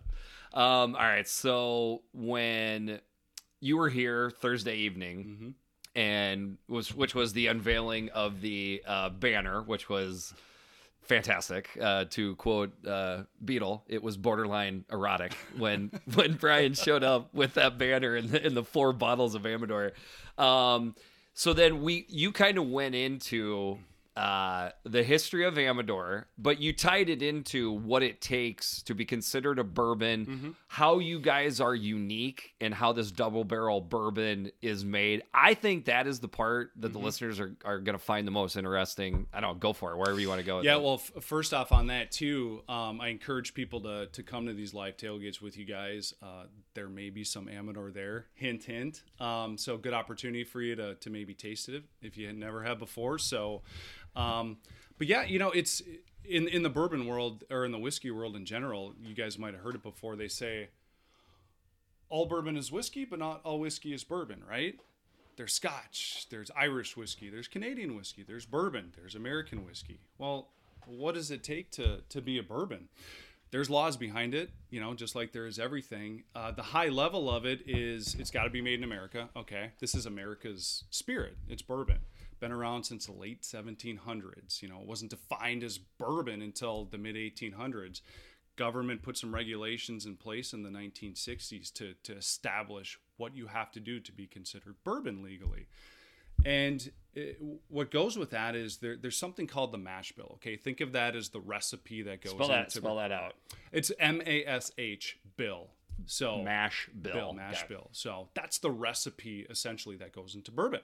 Um, all right. So when you were here Thursday evening, mm-hmm. and was which was the unveiling of the uh, banner, which was fantastic. Uh, to quote uh, Beatle, it was borderline erotic when when Brian showed up with that banner and the, and the four bottles of Amador. Um, so then we you kind of went into uh, the history of Amador, but you tied it into what it takes to be considered a bourbon, mm-hmm. how you guys are unique, and how this double barrel bourbon is made. I think that is the part that mm-hmm. the listeners are, are going to find the most interesting. I don't know, go for it, wherever you want to go. Yeah, well, f- first off on that too, um, I encourage people to, to come to these live tailgates with you guys. Uh, there may be some Amador there, hint, hint. Um, so good opportunity for you to, to maybe taste it if you had never had before. So, Um, but yeah, you know, it's in, in the bourbon world or in the whiskey world in general, you guys might've heard it before. They say all bourbon is whiskey, but not all whiskey is bourbon, right? There's Scotch, there's Irish whiskey, there's Canadian whiskey, there's bourbon, there's American whiskey. Well, what does it take to, to be a bourbon? There's laws behind it, you know, just like there is everything. Uh, the high level of it is it's gotta be made in America. Okay. This is America's spirit. It's bourbon. Been around since the late seventeen hundreds. You know, it wasn't defined as bourbon until the mid eighteen hundreds. Government put some regulations in place in the nineteen sixties to, to establish what you have to do to be considered bourbon legally. And it, what goes with that is there, there's something called the mash bill. Okay, think of that as the recipe that goes. Spell that. Into, spell that out. It's M A S H bill. So mash bill. bill mash Got bill. It. So that's the recipe essentially that goes into bourbon.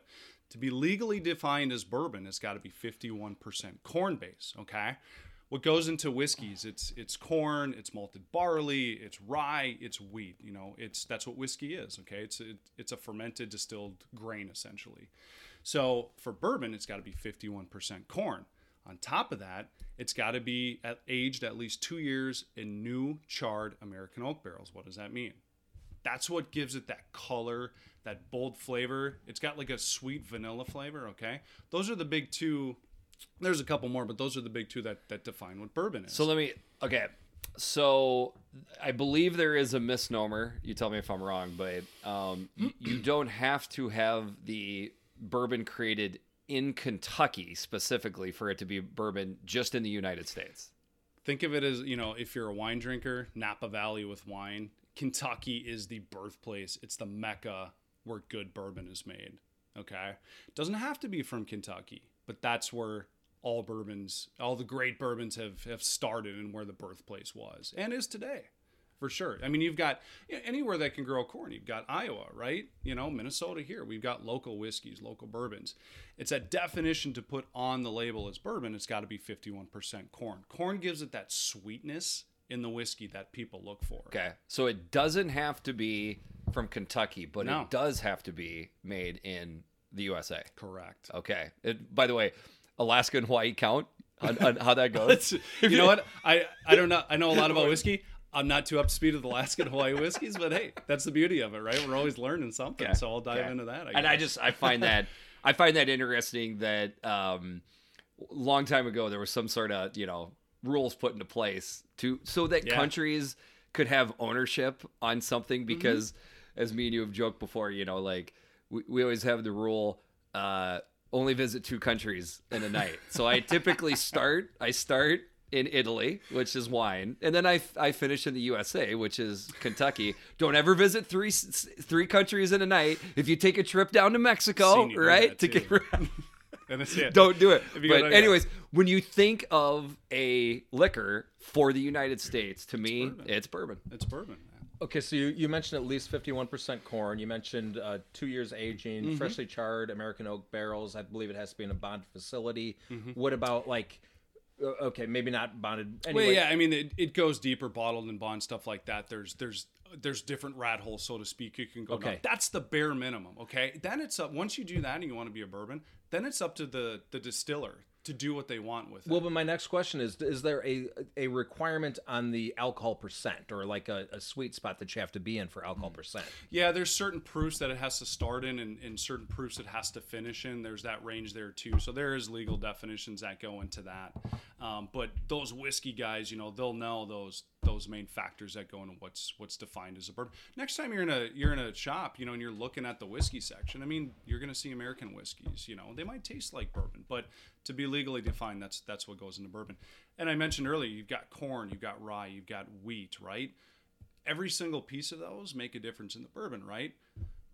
To be legally defined as bourbon, it's got to be fifty-one percent corn base, okay? What goes into whiskeys, it's it's corn, it's malted barley, it's rye, it's wheat, you know, it's that's what whiskey is, okay? It's a, it's a fermented distilled grain, essentially. So for bourbon, it's got to be fifty-one percent corn. On top of that, it's got to be at, aged at least two years in new charred American oak barrels. What does that mean? That's what gives it that color, that bold flavor. It's got like a sweet vanilla flavor, okay? Those are the big two. There's a couple more, but those are the big two that, that define what bourbon is. So let me, okay. So I believe there is a misnomer. You tell me if I'm wrong, but um, you don't have to have the bourbon created in Kentucky specifically for it to be bourbon, just in the United States. Think of it as, you know, if you're a wine drinker, Napa Valley with wine. Kentucky is the birthplace. It's the mecca where good bourbon is made. Okay. It doesn't have to be from Kentucky, but that's where all bourbons, all the great bourbons have, have started and where the birthplace was and is today for sure. I mean, you've got you know, anywhere that can grow corn. You've got Iowa, right? You know, Minnesota here, we've got local whiskeys, local bourbons. It's a definition to put on the label as bourbon. It's got to be fifty-one percent corn. Corn gives it that sweetness in the whiskey that people look for. Okay. So it doesn't have to be from Kentucky, but no. It does have to be made in the U S A. Correct. Okay. It, by the way, Alaska and Hawaii count? on, on how that goes. You know what? I, I don't know. I know a lot about whiskey. I'm not too up to speed with Alaska and Hawaii whiskeys, but hey, that's the beauty of it, right? We're always learning something, yeah, so I'll dive yeah. into that. I guess. And I just I find that I find that interesting that um, long time ago there was some sort of you know rules put into place to so that yeah. countries could have ownership on something because, mm-hmm. as me and you have joked before, you know, like we, we always have the rule. Uh, only visit two countries in a night. So I typically start, I start in Italy, which is wine. And then I, I finish in the U S A, which is Kentucky. Don't ever visit three, three countries in a night. If you take a trip down to Mexico, right? To get around. And that's it. Don't do it. But anyways, when you think of a liquor for the United States, to me, it's bourbon. It's bourbon. It's bourbon. Okay, so you, you mentioned at least fifty-one percent corn. You mentioned uh, two years aging, mm-hmm. freshly charred American oak barrels. I believe it has to be in a bonded facility. Mm-hmm. What about, like, okay, maybe not bonded. Anyway. Well, yeah, I mean, it, it goes deeper, bottled and bond, stuff like that. There's there's there's different rat holes, so to speak. You can go okay. down. That's the bare minimum, okay? Then it's up, once you do that and you want to be a bourbon, then it's up to the, the distiller to do what they want with it. Well, but my next question is, is there a a requirement on the alcohol percent or like a, a sweet spot that you have to be in for alcohol percent? Yeah, there's certain proofs that it has to start in and, and certain proofs it has to finish in. There's that range there too. So there is legal definitions that go into that. Um, but those whiskey guys, you know, they'll know those those main factors that go into what's what's defined as a bourbon. Next time you're in a you're in a shop, you know, and you're looking at the whiskey section, I mean, you're going to see American whiskeys, you know. They might taste like bourbon, but to be legally defined, that's that's what goes into bourbon. And I mentioned earlier, you've got corn, you've got rye, you've got wheat, right? Every single piece of those make a difference in the bourbon, right?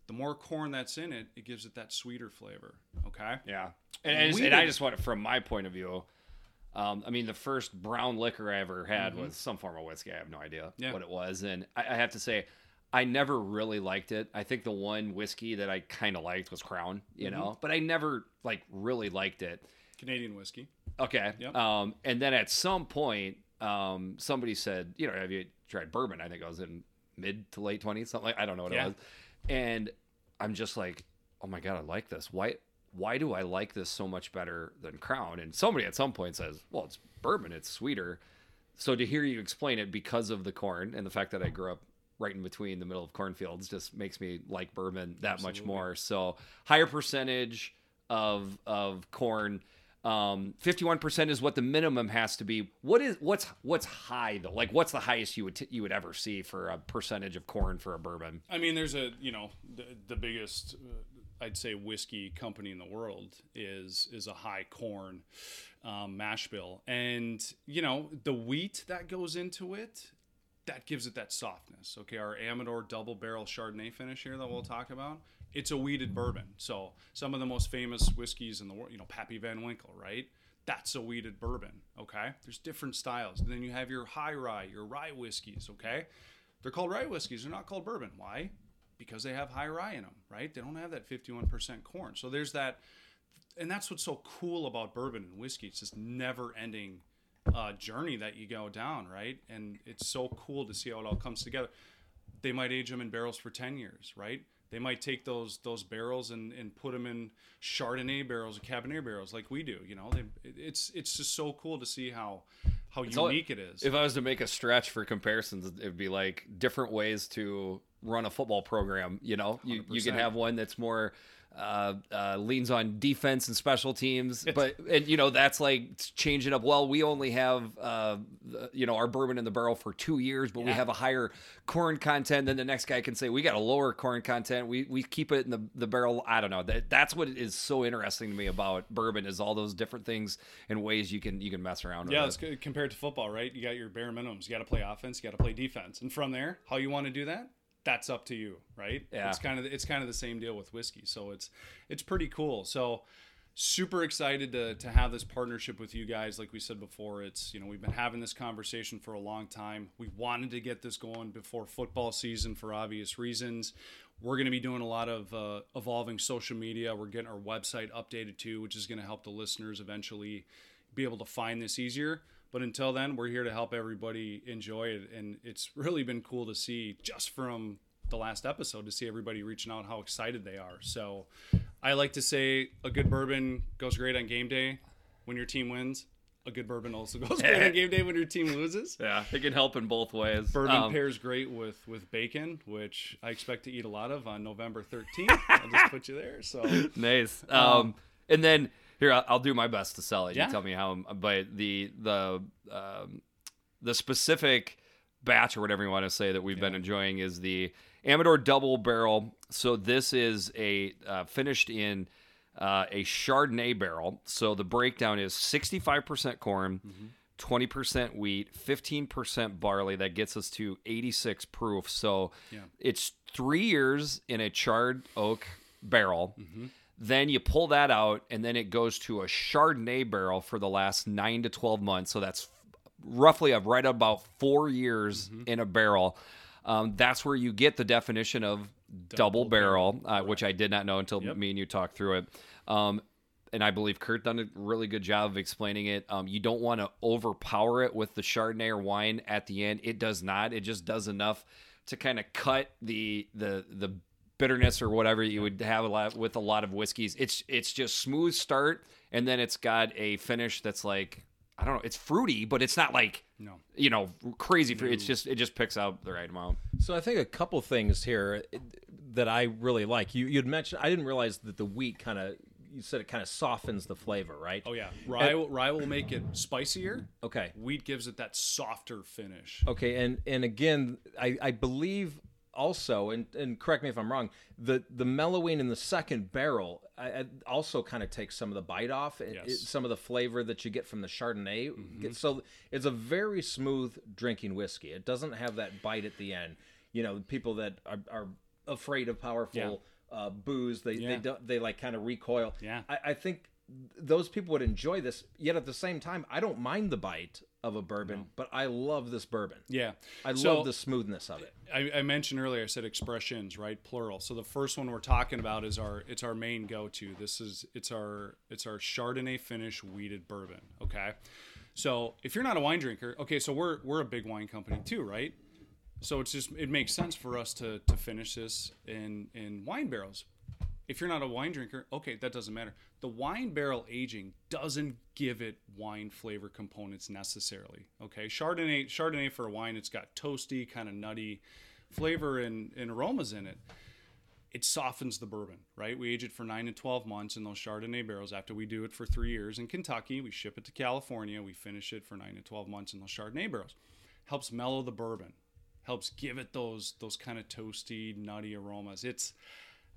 The more corn that's in it, it gives it that sweeter flavor, okay? Yeah. And, and, just, and I just want it from my point of view. Um, I mean, the first brown liquor I ever had mm-hmm. was some form of whiskey. I have no idea yeah. what it was. And I, I have to say, I never really liked it. I think the one whiskey that I kind of liked was Crown, you mm-hmm. know, but I never like really liked it. Canadian whiskey. Okay. Yep. Um, and then at some point, um, somebody said, you know, have you tried bourbon? I think I was in mid to late twenties, something like I don't know what yeah. it was. And I'm just like, oh my God, I like this. Why? Why do I like this so much better than Crown? And somebody at some point says, well, it's bourbon, it's sweeter. So to hear you explain it because of the corn and the fact that I grew up right in between the middle of cornfields just makes me like bourbon that Absolutely. Much more. So higher percentage of of corn. Um, fifty-one percent is what the minimum has to be. What is what's what's high though? Like what's the highest you would t- you would ever see for a percentage of corn for a bourbon? I mean, there's a, you know, the, the biggest uh, I'd say whiskey company in the world is is a high corn um, mash bill, and you know the wheat that goes into it that gives it that softness. Okay, our Amador double barrel Chardonnay finish here that we'll talk about. It's a wheated bourbon. So some of the most famous whiskeys in the world, you know, Pappy Van Winkle, right? That's a wheated bourbon. Okay, there's different styles. And then you have your high rye, your rye whiskeys. Okay, they're called rye whiskeys. They're not called bourbon. Why? Because they have high rye in them, right? They don't have that fifty-one percent corn. So there's that, and that's what's so cool about bourbon and whiskey. It's this never-ending uh, journey that you go down, right? And it's so cool to see how it all comes together. They might age them in barrels for ten years, right? They might take those those barrels and, and put them in Chardonnay barrels or Cabernet barrels like we do. You know, they, it's it's just so cool to see how how it's unique all, it is. If I was to make a stretch for comparisons, it'd be like different ways to run a football program. You know, you, you can have one that's more uh, uh, leans on defense and special teams, but and you know that's like changing up. Well, we only have uh, you know our bourbon in the barrel for two years, but yeah. we have a higher corn content. Then the next guy can say we got a lower corn content. We we keep it in the, the barrel. I don't know. That that's what is so interesting to me about bourbon is all those different things and ways you can you can mess around. Yeah, with it's it. Compared to football, right? You got your bare minimums. You got to play offense. You got to play defense, and from there, how you want to do that. That's up to you, right? Yeah. It's kind of it's kind of the same deal with whiskey, so it's it's pretty cool. So super excited to to have this partnership with you guys. Like we said before, it's you know we've been having this conversation for a long time. We wanted to get this going before football season for obvious reasons. We're going to be doing a lot of uh, evolving social media. We're getting our website updated too, which is going to help the listeners eventually be able to find this easier. But until then, we're here to help everybody enjoy it. And it's really been cool to see just from the last episode to see everybody reaching out how excited they are. So I like to say a good bourbon goes great on game day when your team wins. a good bourbon also goes great on game day when your team loses. Yeah, it can help in both ways. Bourbon um, pairs great with, with bacon, which I expect to eat a lot of on November thirteenth. I'll just put you there. So nice. Um, um, and then here, I'll, I'll do my best to sell it. Yeah. You tell me how. But the the um, the specific batch or whatever you want to say that we've yeah. been enjoying is the Amador Double Barrel. So this is a uh, finished in. Uh, a Chardonnay barrel. So the breakdown is sixty-five percent corn, mm-hmm. twenty percent wheat, fifteen percent barley. That gets us to eighty-six proof. So yeah. it's three years in a charred oak barrel. Mm-hmm. Then you pull that out, and then it goes to a Chardonnay barrel for the last nine to twelve months. So that's roughly of right about four years mm-hmm. in a barrel. Um, that's where you get the definition of double, double barrel, barrel. Uh, which I did not know until yep. me and you talked through it. Um, and I believe Kurt done a really good job of explaining it. Um, you don't want to overpower it with the Chardonnay or wine at the end. It does not. It just does enough to kind of cut the the the bitterness or whatever you would have a lot with a lot of whiskeys. It's it's just smooth start, and then it's got a finish that's like, I don't know, it's fruity, but it's not like, no. you know, crazy fruit. It's just, it just picks out the right amount. So I think a couple things here that I really like. You, you'd mentioned, I didn't realize that the wheat kind of, you said it kind of softens the flavor, right? Oh, yeah. Rye, and, rye will make it spicier. Okay. Wheat gives it that softer finish. Okay. And, and again, I, I believe also, and, and correct me if I'm wrong, the, the mellowing in the second barrel I, I also kind of takes some of the bite off, yes. it, some of the flavor that you get from the Chardonnay. Mm-hmm. So it's a very smooth drinking whiskey. It doesn't have that bite at the end. You know, people that are, are afraid of powerful yeah. uh, booze, they yeah. they, don't, they like kind of recoil. Yeah, I, I think those people would enjoy this. Yet at the same time, I don't mind the bite of a bourbon, no. but I love this bourbon. Yeah. I so, love the smoothness of it. I, I mentioned earlier, I said expressions, right? Plural. So the first one we're talking about is our, it's our main go-to. This is, it's our, it's our Chardonnay finish wheated bourbon. Okay. So if you're not a wine drinker, okay. So we're, we're a big wine company too, right? So it's just, it makes sense for us to, to finish this in, in wine barrels. If you're not a wine drinker, okay, that doesn't matter. The wine barrel aging doesn't give it wine flavor components necessarily, okay? Chardonnay Chardonnay for a wine, it's got toasty, kind of nutty flavor and, and aromas in it. It softens the bourbon, right? We age it for nine to twelve months in those Chardonnay barrels. After we do it for three years in Kentucky, we ship it to California, we finish it for nine to twelve months in those Chardonnay barrels. Helps mellow the bourbon, helps give it those those kind of toasty, nutty aromas. It's...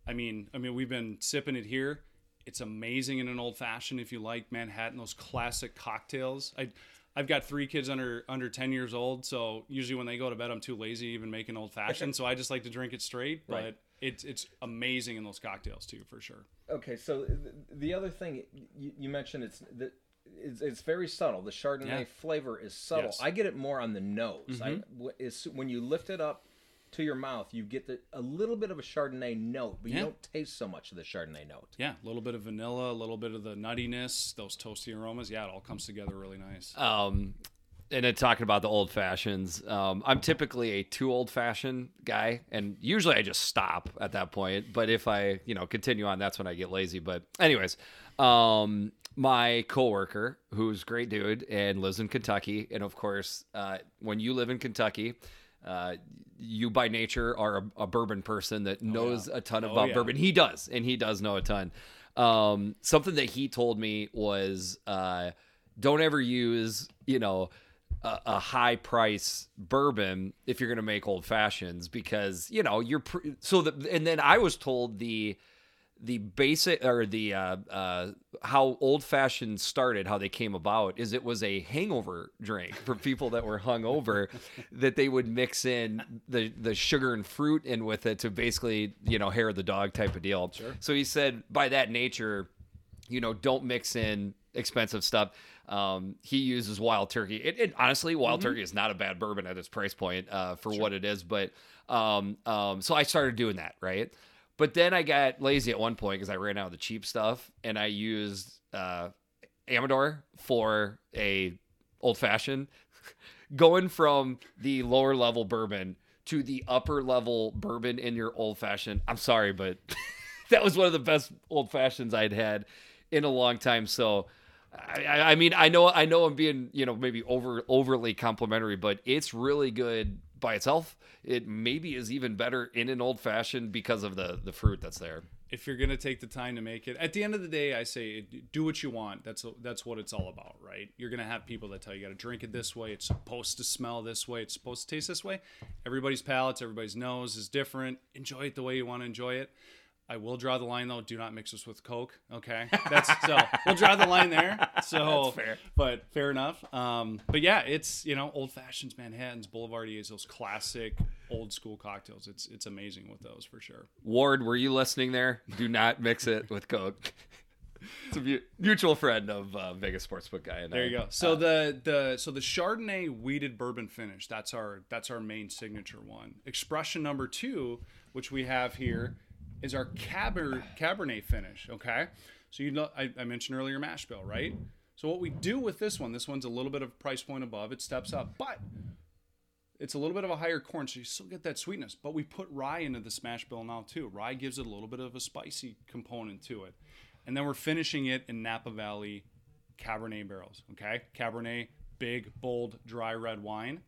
I mean, I mean, we've been sipping it here. It's amazing in an old fashioned. If you like Manhattan, those classic cocktails. I, I've got three kids under under ten years old, so usually when they go to bed, I'm too lazy to even make an old fashioned. So I just like to drink it straight. But right. it's it's amazing in those cocktails too, for sure. Okay, so the other thing you, you mentioned, it's that it's, it's very subtle. The Chardonnay yeah. flavor is subtle. Yes. I get it more on the nose. Mm-hmm. I, it's, when you lift it up to your mouth, you get the, a little bit of a Chardonnay note, but you yeah. don't taste so much of the Chardonnay note. Yeah, a little bit of vanilla, a little bit of the nuttiness, those toasty aromas. Yeah, it all comes together really nice. Um, and then talking about the old fashions, um, I'm typically a too old fashioned guy, and usually I just stop at that point. But if I, you know, continue on, that's when I get lazy. But anyways, um, my coworker, who's a great dude and lives in Kentucky, and of course, uh, when you live in Kentucky, uh, you by nature are a, a bourbon person that knows oh, yeah. a ton about oh, yeah. bourbon. He does. And he does know a ton. Um, something that he told me was, uh, don't ever use, you know, a, a high price bourbon if you're going to make old fashions, because, you know, you're pr- so the, and then I was told the, the basic or the, uh, uh, how old fashioned started, how they came about is it was a hangover drink for people that were hungover that they would mix in the, the sugar and fruit in with it to basically, you know, hair of the dog type of deal. Sure. So he said by that nature, you know, don't mix in expensive stuff. Um, he uses Wild Turkey. It, it honestly, Wild mm-hmm. Turkey is not a bad bourbon at its price point, uh, for sure. what it is. But, um, um, so I started doing that. Right. But then I got lazy at one point because I ran out of the cheap stuff, and I used uh, Amador for a old fashioned, going from the lower level bourbon to the upper level bourbon in your old fashioned. I'm sorry, but that was one of the best old fashions I'd had in a long time. So I, I mean, I know, I know, I'm being, you know, maybe over overly complimentary, but it's really good by itself. It maybe is even better in an old fashioned because of the the fruit that's there. If you're gonna take the time to make it, at the end of the day, I say do what you want. That's that's what it's all about, right? You're gonna have people that tell you, you gotta drink it this way. It's supposed to smell this way. It's supposed to taste this way. Everybody's palates, everybody's nose is different. Enjoy it the way you want to enjoy it. I will draw the line, though. Do not mix this with Coke. Okay. That's so we'll draw the line there. So, that's fair. But fair enough. Um, but yeah, it's, you know, old fashions, Manhattans, Boulevardiers, those classic old school cocktails. It's, it's amazing with those for sure. Ward, were you listening there? Do not mix it with Coke. It's a mutual friend of uh, Vegas Sportsbook Guy. And there you go. So uh, the the so the Chardonnay wheated bourbon finish. That's our that's our main signature one. Expression number two, which we have here, is our Caber, Cabernet finish, okay? So you know, I, I mentioned earlier mash bill, right? So what we do with this one, this one's a little bit of price point above, it steps up, but it's a little bit of a higher corn, so you still get that sweetness, but we put rye into the mash bill now too. Rye gives it a little bit of a spicy component to it. And then we're finishing it in Napa Valley Cabernet barrels, okay? Cabernet, big, bold, dry red wine.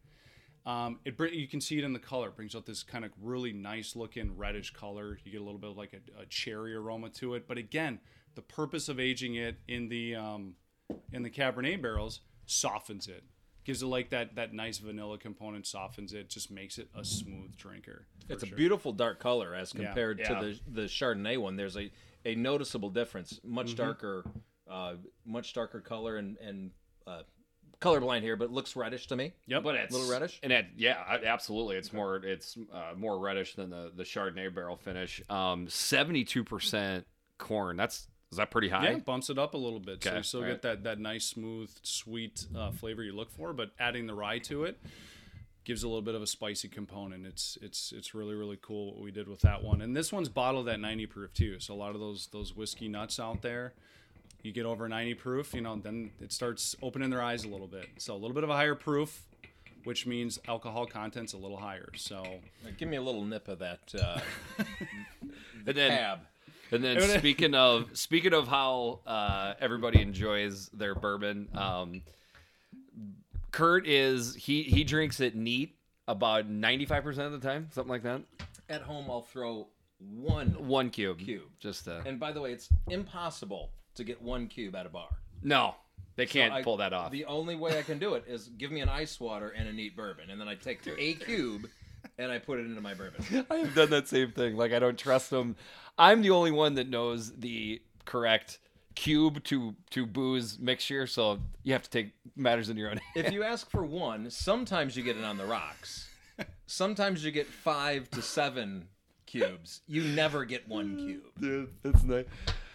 Um, it you can see it in the color. It brings out this kind of really nice looking reddish color. You get a little bit of like a, a cherry aroma to it. But again, the purpose of aging it in the um, in the Cabernet barrels softens it, gives it like that that nice vanilla component. Softens it, just makes it a smooth drinker. It's sure. a beautiful dark color as compared yeah. to yeah. the the Chardonnay one. There's a, a noticeable difference. Much mm-hmm. darker, uh, much darker color and and. Uh, colorblind here, but it looks reddish to me. Yep, but it's a little reddish. And it, yeah, absolutely. It's more it's uh, more reddish than the, the Chardonnay barrel finish. Um, seventy-two percent corn. That's is that pretty high? Yeah, it bumps it up a little bit. Okay. So you still All get right. that that nice, smooth, sweet uh, flavor you look for, but adding the rye to it gives a little bit of a spicy component. It's it's it's really, really cool what we did with that one. And this one's bottled at ninety proof too. So a lot of those those whiskey nuts out there, you get over ninety proof, you know, then it starts opening their eyes a little bit. So a little bit of a higher proof, which means alcohol content's a little higher. So give me a little nip of that uh, and then, tab. And then speaking of speaking of how uh, everybody enjoys their bourbon, um, Kurt is he he drinks it neat about ninety-five percent of the time, something like that. At home, I'll throw one one cube, cube. just to... And by the way, it's impossible to get one cube at a bar. No, they can't so I, pull that off. The only way I can do it is give me an ice water and a neat bourbon, and then I take a cube and I put it into my bourbon. I have done that same thing. Like, I don't trust them. I'm the only one that knows the correct cube to to booze mixture, so you have to take matters in your own hands. If you ask for one, sometimes you get it on the rocks. Sometimes you get five to seven cubes. You never get one cube. Dude, that's nice.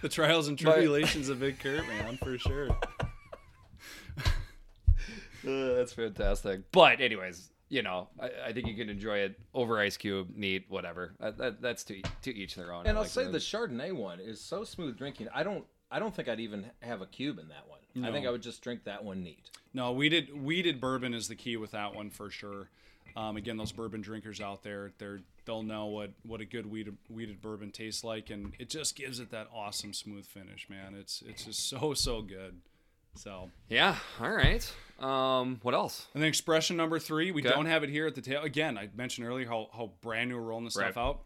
The trials and tribulations My... of Big Kurt, man, for sure. uh, that's fantastic. But anyways, you know, I, I think you can enjoy it over ice cube, neat, whatever. I, that, that's to to each their own. And I I'll like say that. The Chardonnay one is so smooth drinking. I don't, I don't think I'd even have a cube in that one. No. I think I would just drink that one neat. No, weeded weeded bourbon is the key with that one for sure. Um, again, those bourbon drinkers out there, they're they'll know what, what a good weeded, weeded bourbon tastes like, and it just gives it that awesome smooth finish, man. It's it's just so so good. So yeah, all right. Um, what else? And then expression number three, we okay. don't have it here at the table. Again, I mentioned earlier how how brand new we're rolling this right. stuff out.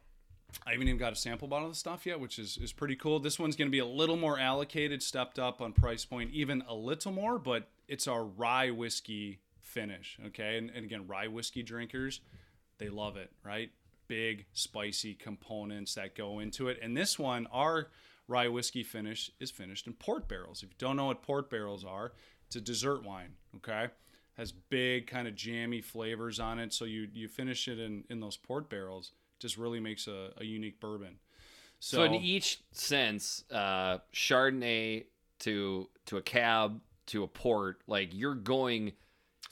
I haven't even got a sample bottle of the stuff yet, which is is pretty cool. This one's going to be a little more allocated, stepped up on price point, even a little more, but it's our rye whiskey finish, okay? And, and again, rye whiskey drinkers, they love it, right? Big, spicy components that go into it. And this one, our rye whiskey finish is finished in port barrels. If you don't know what port barrels are, it's a dessert wine, okay? Has big kind of jammy flavors on it, so you you finish it in, in those port barrels. Just really makes a, a unique bourbon. So, so in each sense, uh, Chardonnay to to a cab to a port, like you're going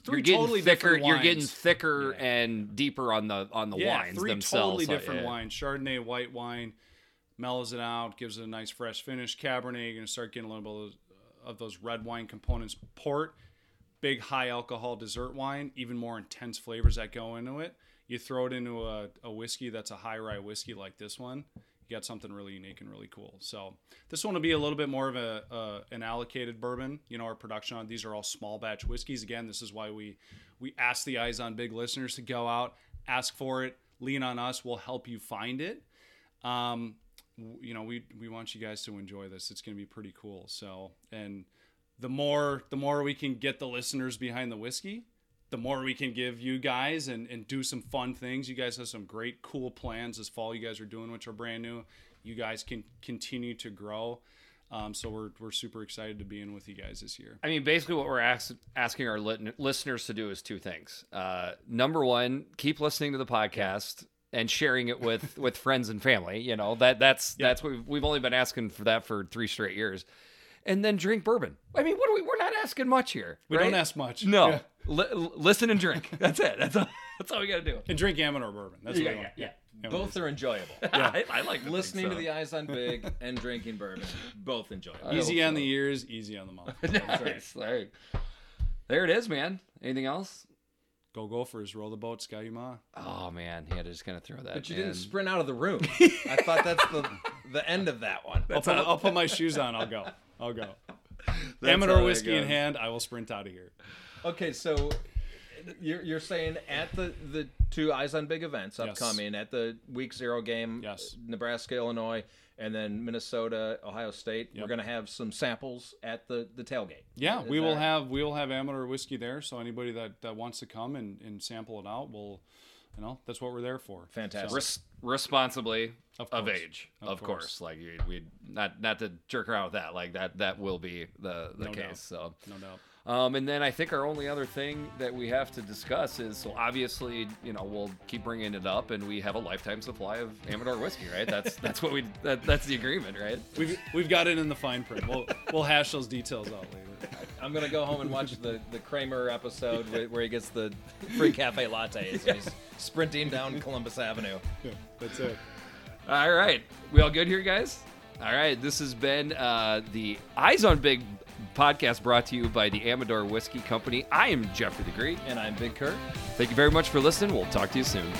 Three you're getting totally thicker. You're getting thicker yeah. and deeper on the on the yeah, wines three themselves. Three totally different yeah. wines. Chardonnay, white wine, mellows it out, gives it a nice fresh finish. Cabernet, you're gonna start getting a little bit of those red wine components. Port, big high alcohol dessert wine, even more intense flavors that go into it. You throw it into a, a whiskey that's a high rye whiskey like this one, you you got something really unique and really cool. So this one will be a little bit more of a uh, an allocated bourbon. You know, our production on these are all small batch whiskeys. Again, this is why we we ask the Eyes on Big listeners to go out, ask for it, lean on us. We'll help you find it. Um, you know, we we want you guys to enjoy this. It's going to be pretty cool. So, and the more the more we can get the listeners behind the whiskey, the more we can give you guys and, and do some fun things. You guys have some great, cool plans this fall you guys are doing, which are brand new. You guys can continue to grow. Um, so we're we're super excited to be in with you guys this year. I mean, basically what we're ask, asking our lit- listeners to do is two things. Uh, number one, keep listening to the podcast and sharing it with, with friends and family. You know, that that's yeah. that's what we've, we've only been asking for that for three straight years. And then drink bourbon. I mean, what are we? We're not asking much here. We right? don't ask much. No. Yeah. L- listen and drink. That's it. That's all, that's all we got to do. And drink Amador bourbon. That's yeah, what yeah, yeah. yeah. Both are enjoyable. Yeah. I, I like listening so. to the Eyes on Big and drinking bourbon. Both enjoyable. Easy so. on the ears, easy on the mouth. Nice. Right. There it is, man. Anything else? Go Gophers, row the boat, Sky Yuma. Oh man, yeah, just gonna throw that. But you in. didn't sprint out of the room. I thought that's the the end of that one. I'll put, I'll put my shoes on. I'll go. I'll go. Amador whiskey in hand. I will sprint out of here. Okay, so you're you're saying at the, the two Eyes on Big events upcoming, yes. at the Week Zero game, yes. Nebraska, Illinois, and then Minnesota, Ohio State, yep. we're going to have some samples at the, the tailgate. Yeah, Is we that... will have we will have Amador whiskey there, so anybody that, that wants to come and, and sample it out, will, you know, that's what we're there for. Fantastic. So. Res- responsibly of, of age, of, of course. course. Like we not not to jerk around with that. Like that that will be the the no case. Doubt. So no doubt. Um, and then I think our only other thing that we have to discuss is, so obviously, you know, we'll keep bringing it up, and we have a lifetime supply of Amador whiskey, right? That's that's what we that, that's the agreement, right? We've we've got it in the fine print. We'll we'll hash those details out later. I'm gonna go home and watch the, the Kramer episode where, where he gets the free cafe lattes. Yeah. He's sprinting down Columbus Avenue. Yeah, that's it. All right, we all good here, guys? All right, this has been uh, the Eyes on Big podcast brought to you by the Amador Whiskey Company. I am Jeffrey the Greek. And I'm Big Kurt. Thank you very much for listening. We'll talk to you soon.